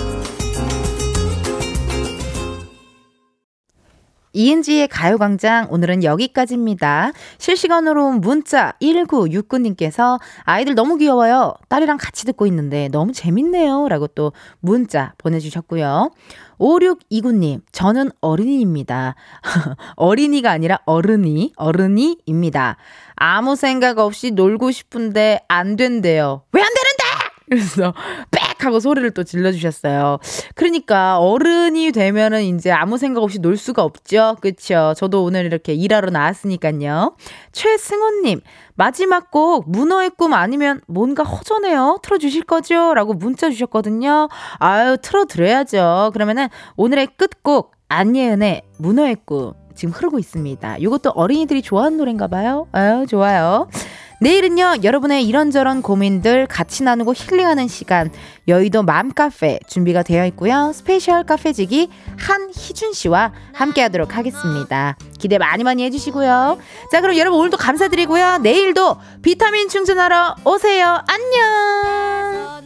이은지의 가요광장 오늘은 여기까지입니다. 실시간으로 온 문자 일구육구 님께서 아이들 너무 귀여워요. 딸이랑 같이 듣고 있는데 너무 재밌네요. 라고 또 문자 보내주셨고요. 오육이구 님, 저는 어린이입니다. 어린이가 아니라 어른이, 어른이입니다. 아무 생각 없이 놀고 싶은데 안 된대요. 왜 안 되는데? 그래서 빽 하고 소리를 또 질러주셨어요. 그러니까 어른이 되면은 이제 아무 생각 없이 놀 수가 없죠. 그렇죠. 저도 오늘 이렇게 일하러 나왔으니까요. 최승호님, 마지막 곡 문어의 꿈 아니면 뭔가 허전해요. 틀어주실 거죠? 라고 문자 주셨거든요. 아유, 틀어드려야죠. 그러면은 오늘의 끝곡 안예은의 문어의 꿈 지금 흐르고 있습니다. 이것도 어린이들이 좋아하는 노래인가 봐요. 아유, 좋아요. 내일은요, 여러분의 이런저런 고민들 같이 나누고 힐링하는 시간 여의도 맘카페 준비가 되어 있고요. 스페셜 카페지기 한희준 씨와 함께하도록 하겠습니다. 기대 많이 많이 해주시고요. 자, 그럼 여러분 오늘도 감사드리고요. 내일도 비타민 충전하러 오세요. 안녕.